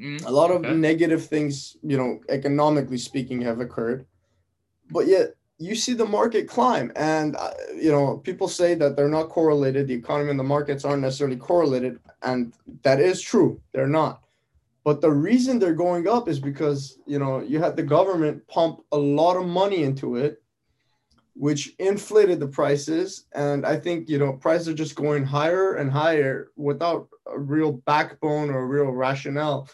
Mm, a lot of okay. negative things, you know, economically speaking, have occurred. But yet you see the market climb. And, uh, you know, people say that they're not correlated. The economy and the markets aren't necessarily correlated. And that is true. They're not. But the reason they're going up is because, you know, you had the government pump a lot of money into it, which inflated the prices. And I think, you know, prices are just going higher and higher without a real backbone or a real rationale.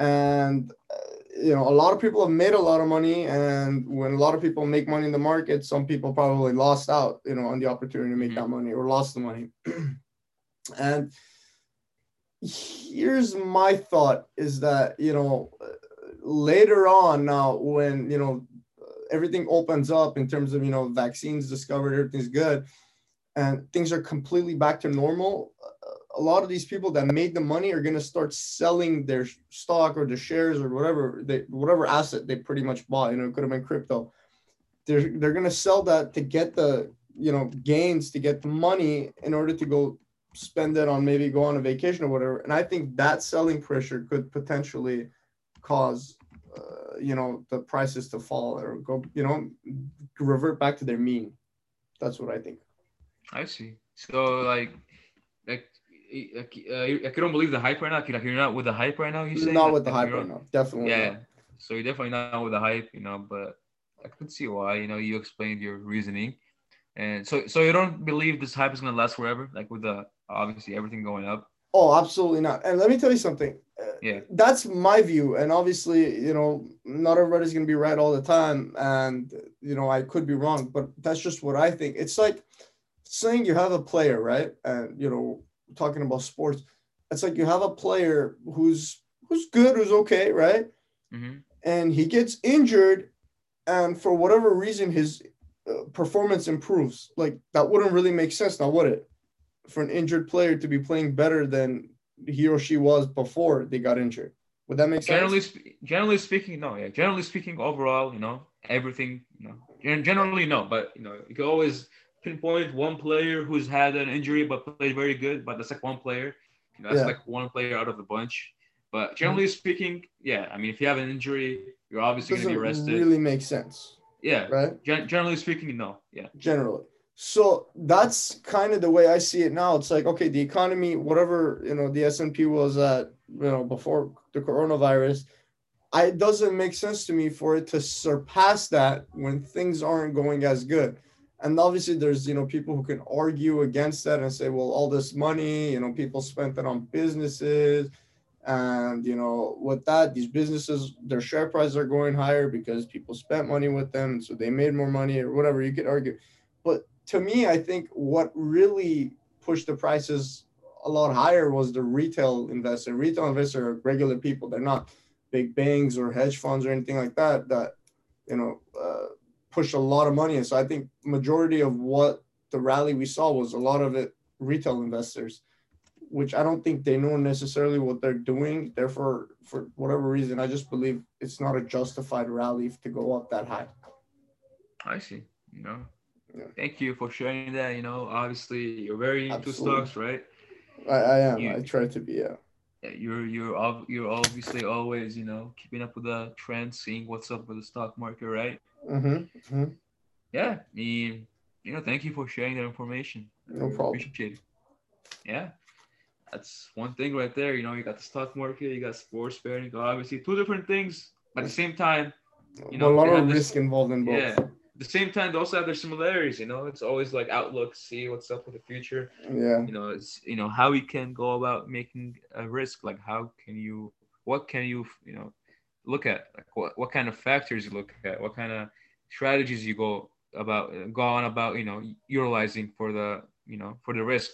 And, uh, you know, a lot of people have made a lot of money. And when a lot of people make money in the market, some people probably lost out, you know, on the opportunity to make mm-hmm. that money or lost the money. And here's my thought is that, you know, later on now when, you know, everything opens up in terms of, you know, vaccines discovered, everything's good, and things are completely back to normal. A lot of these people that made the money are going to start selling their stock or the shares or whatever they, whatever asset they pretty much bought. You know, it could have been crypto. They're they're going to sell that to get the, you know, gains, to get the money in order to go spend it on maybe go on a vacation or whatever. And I think that selling pressure could potentially cause Uh, you know, the prices to fall or go, you know, revert back to their mean. That's what I think. I see. So, like, like I, I don't believe the hype right now. Like, you're not with the hype right now. You say not with the hype right now. Definitely. Yeah. Not. So you're definitely not with the hype, you know. But I could see why. You know, you explained your reasoning, and so so you don't believe this hype is gonna last forever. Like with the obviously everything going up. Oh, absolutely not. And let me tell you something. Yeah. That's my view. And obviously, you know, not everybody's going to be right all the time. And, you know, I could be wrong, but that's just what I think. It's like saying you have a player, right? And, you know, talking about sports, it's like you have a player who's who's good, who's okay, right? Mm-hmm. And he gets injured. And for whatever reason, his uh, performance improves. Like, that wouldn't really make sense now, would it? For an injured player to be playing better than he or she was before they got injured. Would that make sense? Generally, sp- generally speaking, no. Yeah. Generally speaking, overall, you know, everything, you know, Gen- generally, no. But, you know, you can always pinpoint one player who's had an injury but played very good, but that's like one player. You know, that's yeah. like one player out of the bunch. But generally mm-hmm. speaking, yeah. I mean, if you have an injury, you're obviously going to be rested. Doesn't really make sense. Yeah. Right? Gen- generally speaking, no. Yeah. Generally. So that's kind of the way I see it now. It's like, okay, the economy, whatever, you know, the S and P was at, you know, before the coronavirus, I, it doesn't make sense to me for it to surpass that when things aren't going as good. And obviously there's, you know, people who can argue against that and say, well, all this money, you know, people spent it on businesses and, you know, with that, these businesses, their share prices are going higher because people spent money with them. So they made more money or whatever you could argue. But to me, I think what really pushed the prices a lot higher was the retail investor. Retail investors are regular people. They're not big banks or hedge funds or anything like that that, you know, uh, push a lot of money. And so I think majority of what the rally we saw was a lot of it retail investors, which I don't think they know necessarily what they're doing. Therefore, for whatever reason, I just believe it's not a justified rally to go up that high. I see. No. Yeah. Thank you for sharing that. You know, obviously you're very into Absolutely. Stocks, right? I, I am. You, I try to be. Yeah. You're you're you're obviously always, you know, keeping up with the trends, seeing what's up with the stock market, right? Mm-hmm. mm-hmm. Yeah. I mean, you know, thank you for sharing that information. No problem. Appreciate it. Yeah. That's one thing right there. You know, you got the stock market, you got sports betting, obviously two different things, but at the same time, you know, a lot of risk this, involved in both. Yeah. At the same time, they also have their similarities, you know. It's always like outlook, see what's up with the future. Yeah. You know, it's, you know, how we can go about making a risk. Like, how can you, what can you, you know, look at? Like, what, what kind of factors you look at? What kind of strategies you go about, go on about, you know, utilizing for the, you know, for the risk.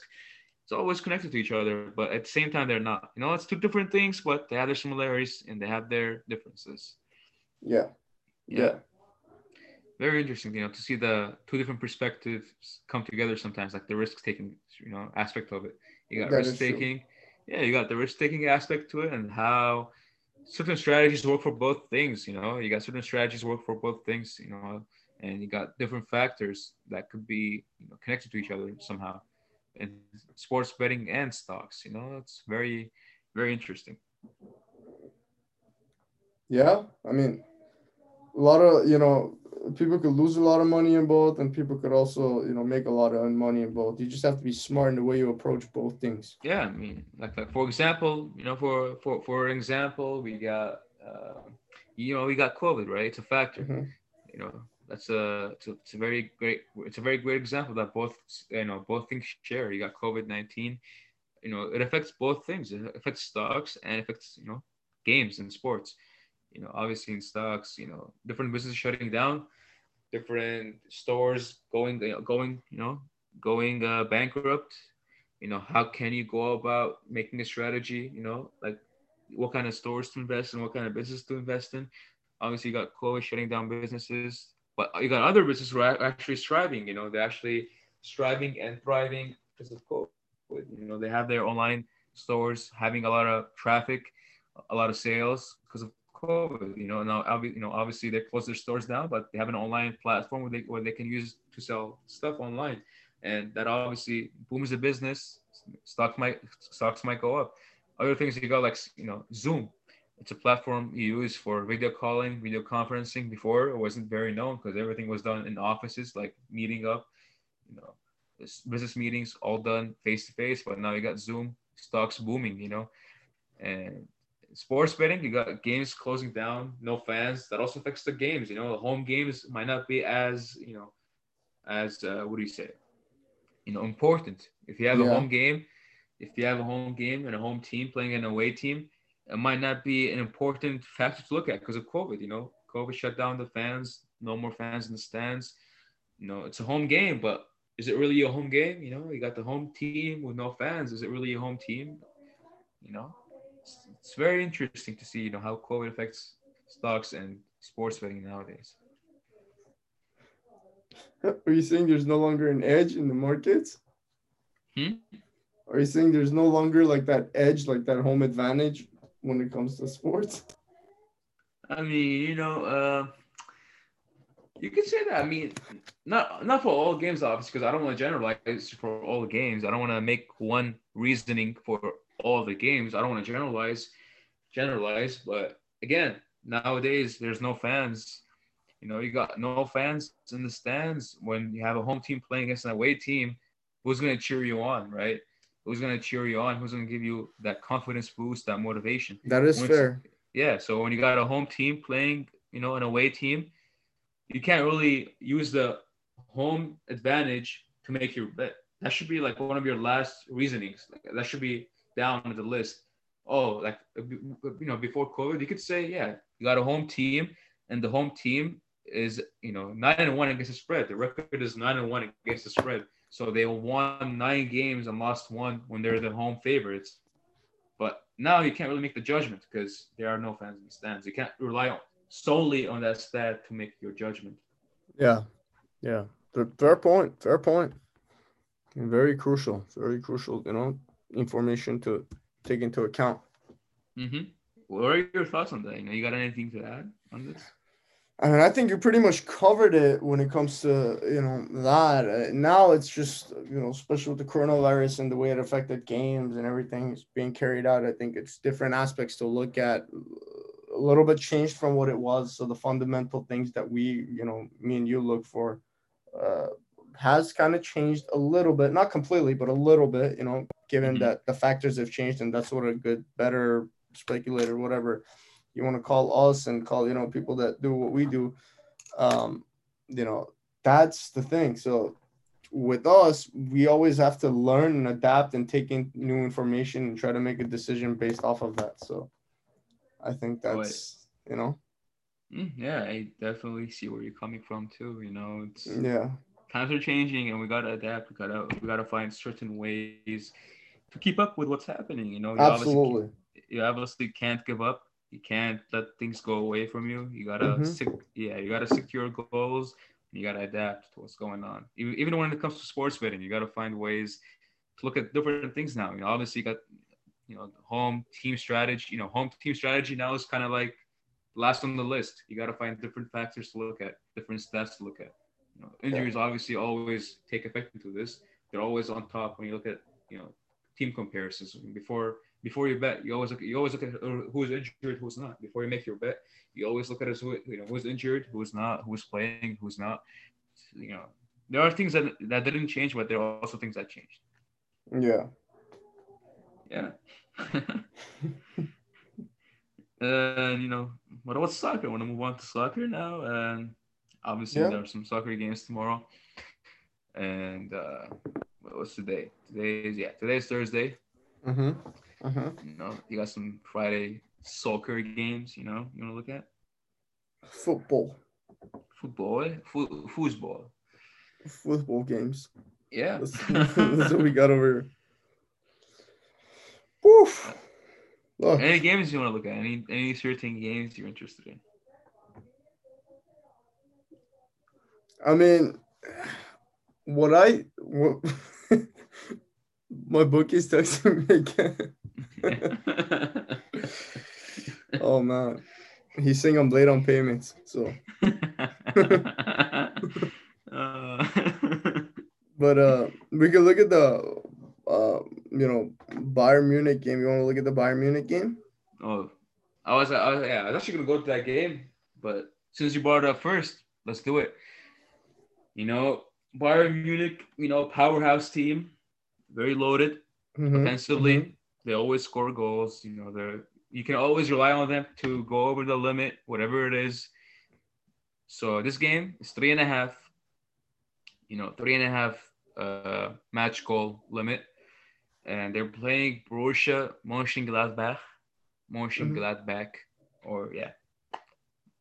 It's always connected to each other, but at the same time, they're not. You know, it's two different things, but they have their similarities and they have their differences. Yeah. Yeah. yeah. Very interesting, you know, to see the two different perspectives come together sometimes, like the risk-taking, you know, aspect of it. You got that risk-taking, yeah, you got the risk-taking aspect to it, and how certain strategies work for both things, you know. You got certain strategies work for both things, you know, and you got different factors that could be, you know, connected to each other somehow. And sports betting and stocks, you know, it's very, very interesting. Yeah, I mean, a lot of, you know, people could lose a lot of money in both, and people could also, you know, make a lot of money in both. You just have to be smart in the way you approach both things. Yeah, I mean, like, like for example, you know, for for for example, we got, uh, you know, we got COVID, right? It's a factor. Mm-hmm. You know, that's a it's, a it's a very great it's a very great example that both, you know, both things share. You got COVID nineteen. You know, it affects both things. It affects stocks and it affects, you know, games and sports. You know, obviously in stocks, you know, different businesses shutting down, different stores going, you know, going, you know, going uh, bankrupt. You know, how can you go about making a strategy? You know, like what kind of stores to invest in, what kind of business to invest in. Obviously, you got COVID shutting down businesses, but you got other businesses who are actually striving. You know, they're actually striving and thriving because of COVID. You know, they have their online stores having a lot of traffic, a lot of sales because of COVID, you know, now obviously, you know, obviously they close their stores down, but they have an online platform where they where they can use to sell stuff online, and that obviously booms the business. Stock might stocks might go up. Other things you got, like, you know, Zoom. It's a platform you use for video calling, video conferencing. Before, it wasn't very known because everything was done in offices, like meeting up, you know, business meetings all done face to face, but now you got Zoom, stocks booming, you know. And sports betting, you got games closing down, no fans. That also affects the games, you know. The home games might not be as, you know, as uh, what do you say, you know, important. If you have yeah. a home game, if you have a home game and a home team playing an away team, it might not be an important factor to look at because of COVID, you know. COVID shut down the fans, no more fans in the stands. You know, it's a home game, but is it really a home game? You know, you got the home team with no fans. Is it really a home team? You know, it's, it's very interesting to see, you know, how COVID affects stocks and sports betting nowadays. Are you saying there's no longer an edge in the markets? Hmm? Are you saying there's no longer like that edge, like that home advantage when it comes to sports? I mean, you know, uh, you could say that. I mean, not not for all games, obviously, because I don't want to generalize for all games. I don't want to make one reasoning for all the games. I don't want to generalize, generalize. But again, nowadays there's no fans. You know, you got no fans in the stands when you have a home team playing against an away team. Who's going to cheer you on, right? Who's going to cheer you on? Who's going to give you that confidence boost, that motivation? That is Once, fair. Yeah. So when you got a home team playing, you know, an away team, you can't really use the home advantage to make your bet. That should be like one of your last reasonings. Like, that should be down on the list. Oh, like, you know, before COVID, you could say, yeah, you got a home team and the home team is, you know, nine and one against the spread. The record is nine and one against the spread. So they won nine games and lost one when they're the home favorites. But now you can't really make the judgment because there are no fans in the stands. You can't rely on, solely on that stat to make your judgment. Yeah, yeah. Fair point, fair point. And very crucial, very crucial, you know, information to take into account. Mm-hmm. What are your thoughts on that? You know, you got anything to add on this? I mean, I think you pretty much covered it when it comes to, you know, that. Uh, now it's just, you know, especially with the coronavirus and the way it affected games and everything is being carried out. I think it's different aspects to look at, a little bit changed from what it was. So the fundamental things that we, you know, me and you look for uh, has kind of changed a little bit, not completely, but a little bit, you know, given mm-hmm. that the factors have changed, and that's what a good, better speculator, whatever you want to call us and call, you know, people that do what we do, um, you know, that's the thing. So with us, we always have to learn and adapt and take in new information and try to make a decision based off of that. So I think that's, but, you know. Yeah, I definitely see where you're coming from too. You know, it's yeah, times are changing and we got to adapt. We got to, we got to find certain ways to keep up with what's happening. You know, you absolutely, obviously, you obviously can't give up. You can't let things go away from you. You gotta, mm-hmm. sec- yeah, you gotta secure goals. And you gotta adapt to what's going on. Even, even when it comes to sports betting, you gotta find ways to look at different things now. You know, obviously, you got, you know, home team strategy. You know, home team strategy now is kind of like last on the list. You gotta find different factors to look at, different stats to look at. You know, injuries yeah. obviously always take effect into this. They're always on top when you look at, you know, team comparisons before. Before you bet, you always look. You always look at who's injured, who's not. Before you make your bet, you always look at who, you know, who's injured, who's not, who's playing, who's not. You know, there are things that that didn't change, but there are also things that changed. Yeah. Yeah. And you know, what about soccer? I want to move on to soccer now, and obviously yeah. there are some soccer games tomorrow. And uh, what's today? Today is yeah. Today is Thursday. Mm-hmm. Uh-huh. You know, you got some Friday soccer games, you know, you want to look at? Football. Football? Fu- football. Football games. Yeah. That's, that's what we got over here. Woof. Look. Any games you want to look at? Any any certain games you're interested in? I mean, what I... What... My bookie's texting me again. Oh, man. He's saying I'm late on payments, so. uh. But uh, we could look at the, uh, you know, Bayern Munich game. You want to look at the Bayern Munich game? Oh, I was, I was, yeah, I was actually going to go to that game, but since you brought it up first, let's do it. You know, Bayern Munich, you know, powerhouse team, very loaded mm-hmm. offensively. Mm-hmm. They always score goals. You know, they're you can always rely on them to go over the limit, whatever it is. So this game is three and a half. You know, three and a half uh, match goal limit, and they're playing Borussia Mönchengladbach, Mönchengladbach, mm-hmm. or yeah,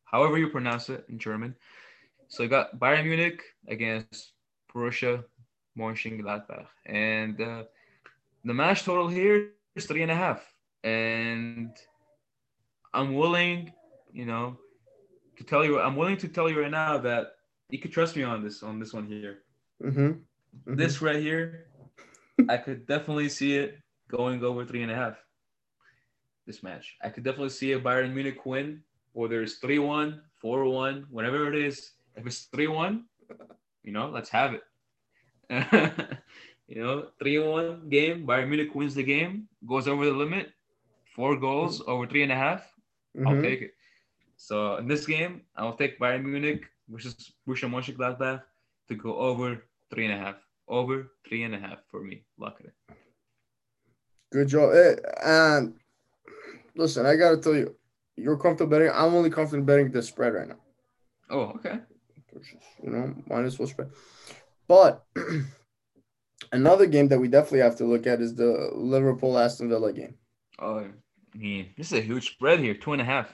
however you pronounce it in German. So you got Bayern Munich against Borussia Mönchengladbach, and uh, the match total here is three and a half. And I'm willing, you know, to tell you, I'm willing to tell you right now that you could trust me on this, on this one here. Mm-hmm. Mm-hmm. This right here, I could definitely see it going over three and a half. This match, I could definitely see a Bayern Munich win, whether it's three one, four one, whatever it is. If it's three one, you know, let's have it. You know, three one game, Bayern Munich wins the game, goes over the limit, four goals over three and a half. Mm-hmm. I'll take it. So in this game, I'll take Bayern Munich versus Borussia Mönchengladbach to go over three and a half. Over three and a half for me. Lock it in. Good job. Hey, and listen, I got to tell you, you're comfortable betting. I'm only comfortable betting this spread right now. Oh, okay. Which is, you know, minus one spread. But another game that we definitely have to look at is the Liverpool Aston Villa game. Oh, yeah. This is a huge spread here, two and a half.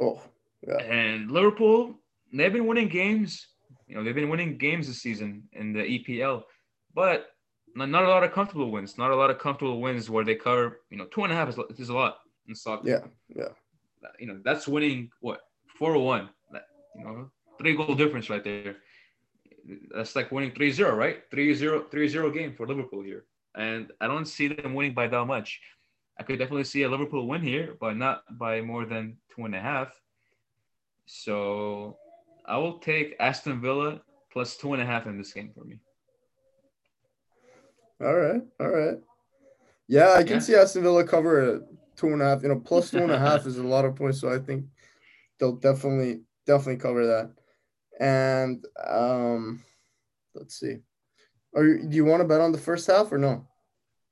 Oh, yeah. And Liverpool, they've been winning games. You know, they've been winning games this season in the E P L, but not, not a lot of comfortable wins. Not a lot of comfortable wins where they cover. You know, two and a half is, is a lot in soccer. Yeah, yeah. You know, that's winning what four or one. You know, three goal difference right there. That's like winning three zero, right? three zero, three zero game for Liverpool here. And I don't see them winning by that much. I could definitely see a Liverpool win here, but not by more than two and a half. So I will take Aston Villa plus two and a half in this game for me. All right. All right. Yeah, I can yeah. see Aston Villa cover a two and a half. You know, plus two and a half is a lot of points, so I think they'll definitely, definitely cover that. And um, let's see. Are you, do you want to bet on the first half or no?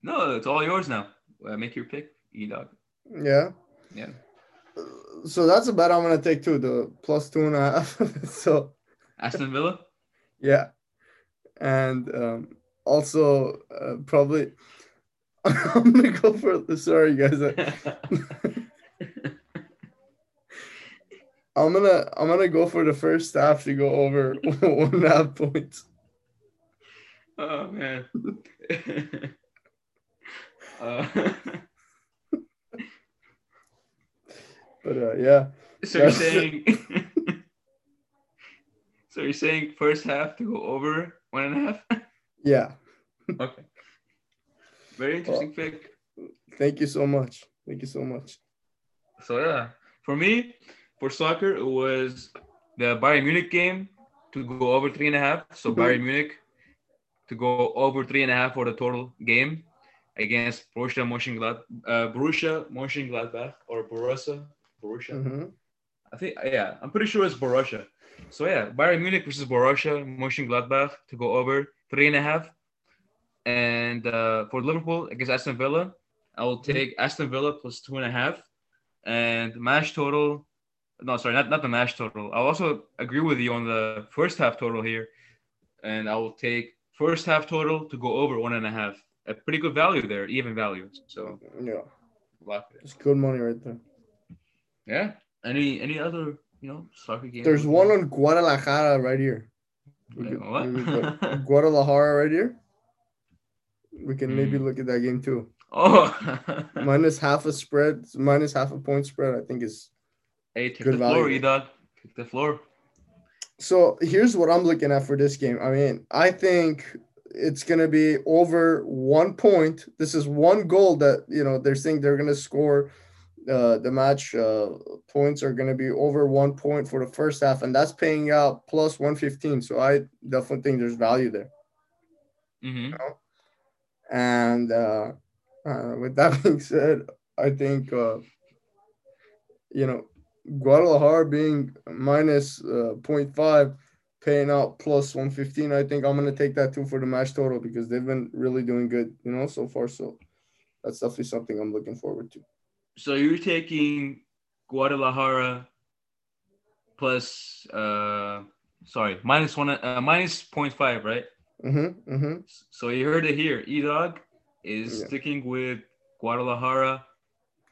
No, it's all yours now. Uh, make your pick, E-Dog. Yeah? Yeah. So that's a bet I'm going to take too, the plus two and a half. So Aston Villa? Yeah. And um, also uh, probably – I'm going to go for – sorry, guys. I'm gonna I'm gonna go for the first half to go over one and a half points. Oh man. uh. But uh, yeah. So you're saying So you're saying first half to go over one and a half? Yeah. Okay. Very interesting well, pick. Thank you so much. Thank you so much. So yeah, for me, for soccer, it was the Bayern Munich game to go over three and a half. So mm-hmm. Bayern Munich to go over three and a half for the total game against Borussia Mönchengladbach, uh, Borussia Mönchengladbach or Borussia, Borussia. Mm-hmm. I think, yeah, I'm pretty sure it's Borussia. So yeah, Bayern Munich versus Borussia Mönchengladbach to go over three and a half. And uh, for Liverpool against Aston Villa, I will take Aston Villa plus two and a half, and match total. No, sorry, not, not the match total. I'll also agree with you on the first half total here. And I will take first half total to go over one and a half. A pretty good value there, even value. So, yeah. Lock it. It's good money right there. Yeah. Any any other, you know, soccer game? There's one there on Guadalajara right here. We could, what? We could, Guadalajara right here. We can mm. maybe look at that game too. Oh. Minus half a spread, minus half a point spread, I think is. Hey, take Good the value. floor, E-Dog. Take the floor. So here's what I'm looking at for this game. I mean, I think it's going to be over one point. This is one goal that, you know, they're saying they're going to score. Uh, the match uh, points are going to be over one point for the first half, and that's paying out plus one fifteen. So I definitely think there's value there. Mm-hmm. You know? And uh, uh, with that being said, I think, uh, you know, Guadalajara being minus uh, zero point five, paying out plus one fifteen. I think I'm going to take that too for the match total because they've been really doing good, you know, so far. So that's definitely something I'm looking forward to. So you're taking Guadalajara plus, uh, sorry, minus one, uh, minus point five, right? Mm-hmm, mm-hmm. So you heard it here. E-Dog is yeah. sticking with Guadalajara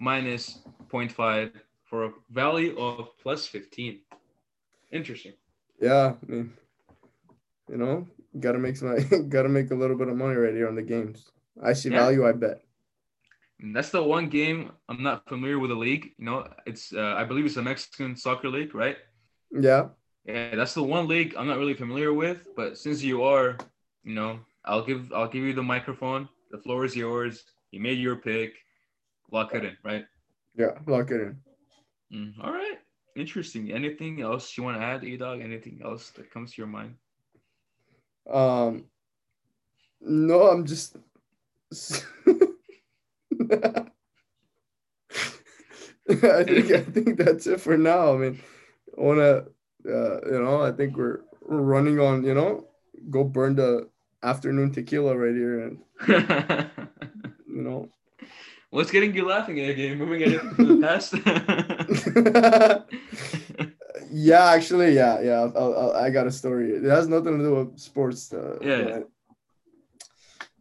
minus point five for a value of plus fifteen. Interesting. Yeah, I mean, you know, gotta make some, gotta make a little bit of money right here on the games. I see yeah. value, I bet. And that's the one game I'm not familiar with the league. You know, it's uh, I believe it's a Mexican soccer league, right? Yeah. Yeah, that's the one league I'm not really familiar with. But since you are, you know, I'll give I'll give you the microphone. The floor is yours. You made your pick. Lock it in, right? Yeah, lock it in. Mm, all right. Interesting. Anything else you want to add, E-Dog? Anything else that comes to your mind? Um, no, I'm just. I think I think that's it for now. I mean, I wanna, uh, you know, I think we're, we're running on. You know, go burn the afternoon tequila right here, and you know. What's getting you laughing at again? Moving anything from the past? yeah, actually, yeah, yeah. I'll, I'll, I got a story. It has nothing to do with sports. Uh, yeah. yeah.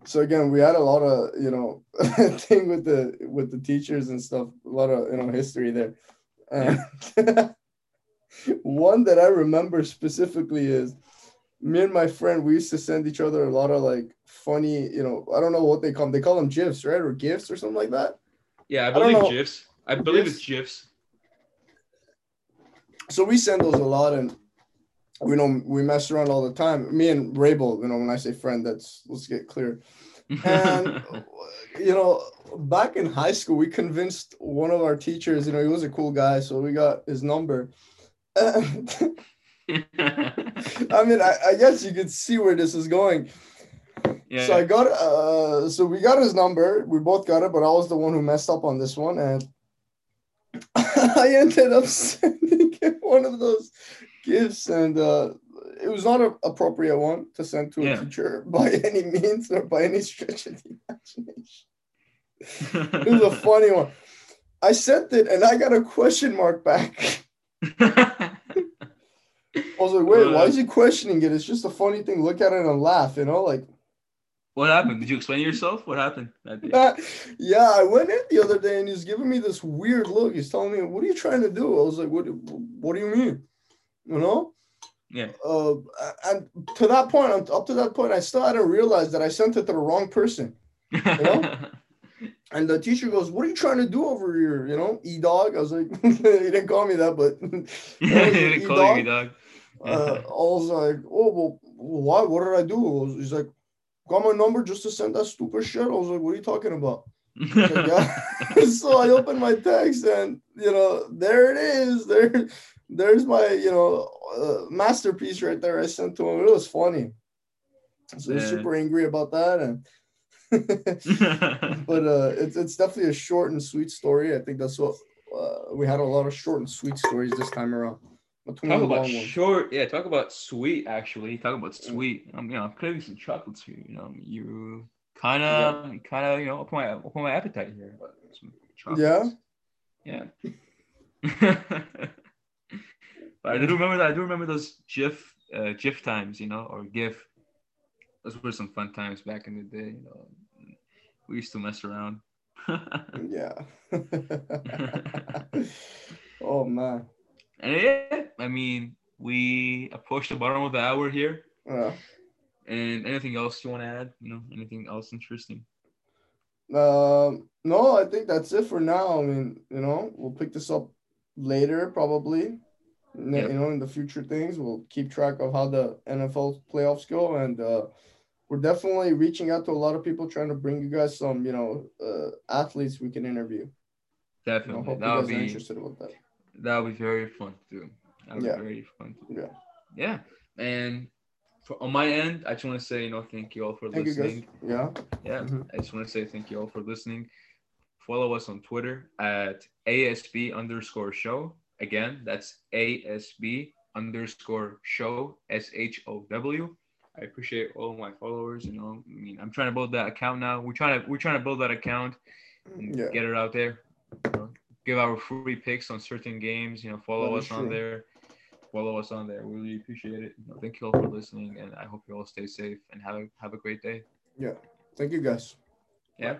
So again, we had a lot of, you know, thing with the with the teachers and stuff. A lot of, you know, history there. And one that I remember specifically is me and my friend. We used to send each other a lot of like funny, you know, I don't know what they call them. They call them GIFs, right, or GIFs or something like that. Yeah, I believe I GIFs. I believe GIFs. It's GIFs. So we send those a lot, and we know we mess around all the time. Me and Rabel, you know, when I say friend, that's, let's get clear. And, you know, back in high school, we convinced one of our teachers, you know, he was a cool guy. So we got his number. And I mean, I, I guess you could see where this is going. Yeah. So I got, uh, so we got his number. We both got it, but I was the one who messed up on this one. And I ended up sending him one of those gifts, and uh, it was not an appropriate one to send to a yeah. teacher by any means or by any stretch of the imagination. It was a funny one. I sent it, and I got a question mark back. I was like, "Wait, why is he questioning it? It's just a funny thing. Look at it and laugh, you know." Like, what happened? Did you explain yourself? What happened that day? Uh, yeah, I went in the other day, and he's giving me this weird look. He's telling me, "What are you trying to do?" I was like, "What? What do you mean?" You know, yeah. Uh, and to that point, up to that point, I still hadn't realized that I sent it to the wrong person. You know, and the teacher goes, "What are you trying to do over here?" You know, E-Dog. I was like, he didn't call me that, but he didn't E-Dog. Call you E-Dog. uh, I was like, "Oh well, why? What did I do?" I was, he's like, "Got my number just to send that stupid shit." I was like, "What are you talking about?" I like, yeah. So I opened my text, and you know, there it is. There. There's my, you know, uh, masterpiece right there. I sent to him. It was funny. So yeah. He's super angry about that. And but uh, it's it's definitely a short and sweet story. I think that's what uh, we had a lot of short and sweet stories this time around. Between talk about short, ones. Yeah. Talk about sweet. Actually, talk about sweet. I'm, you know, I'm craving some chocolates here. You know, you kind of, yeah. kind of, you know, open my open my appetite here. Some chocolates. Yeah. Yeah. I do remember that. I do remember those GIF, uh, GIF times, you know, or GIF. Those were some fun times back in the day. You know, we used to mess around. yeah. oh man. And yeah, I mean, we approached the bottom of the hour here. Yeah. And anything else you want to add? You know, anything else interesting? Um, uh, no, I think that's it for now. I mean, you know, we'll pick this up later, probably. Yep. You know, in the future things, we'll keep track of how the N F L playoffs go, and uh, we're definitely reaching out to a lot of people, trying to bring you guys some, you know, uh, athletes we can interview. Definitely, you know, that would be interested with that. That would be very fun too. That would yeah. be very fun. Too. Yeah, yeah. And for, on my end, I just want to say, you know, thank you all for thank listening. You guys. Yeah, yeah. Mm-hmm. I just want to say thank you all for listening. Follow us on Twitter at A S B underscore show. Again, that's A S B underscore show, S H O W. I appreciate all my followers, and all, I mean, I'm trying to build that account now. We're trying to we're trying to build that account and yeah. get it out there. You know, give our free picks on certain games. You know, follow us true. on there. Follow us on there. We really appreciate it. You know, thank you all for listening, and I hope you all stay safe and have a, have a great day. Yeah. Thank you, guys. Yeah. Bye.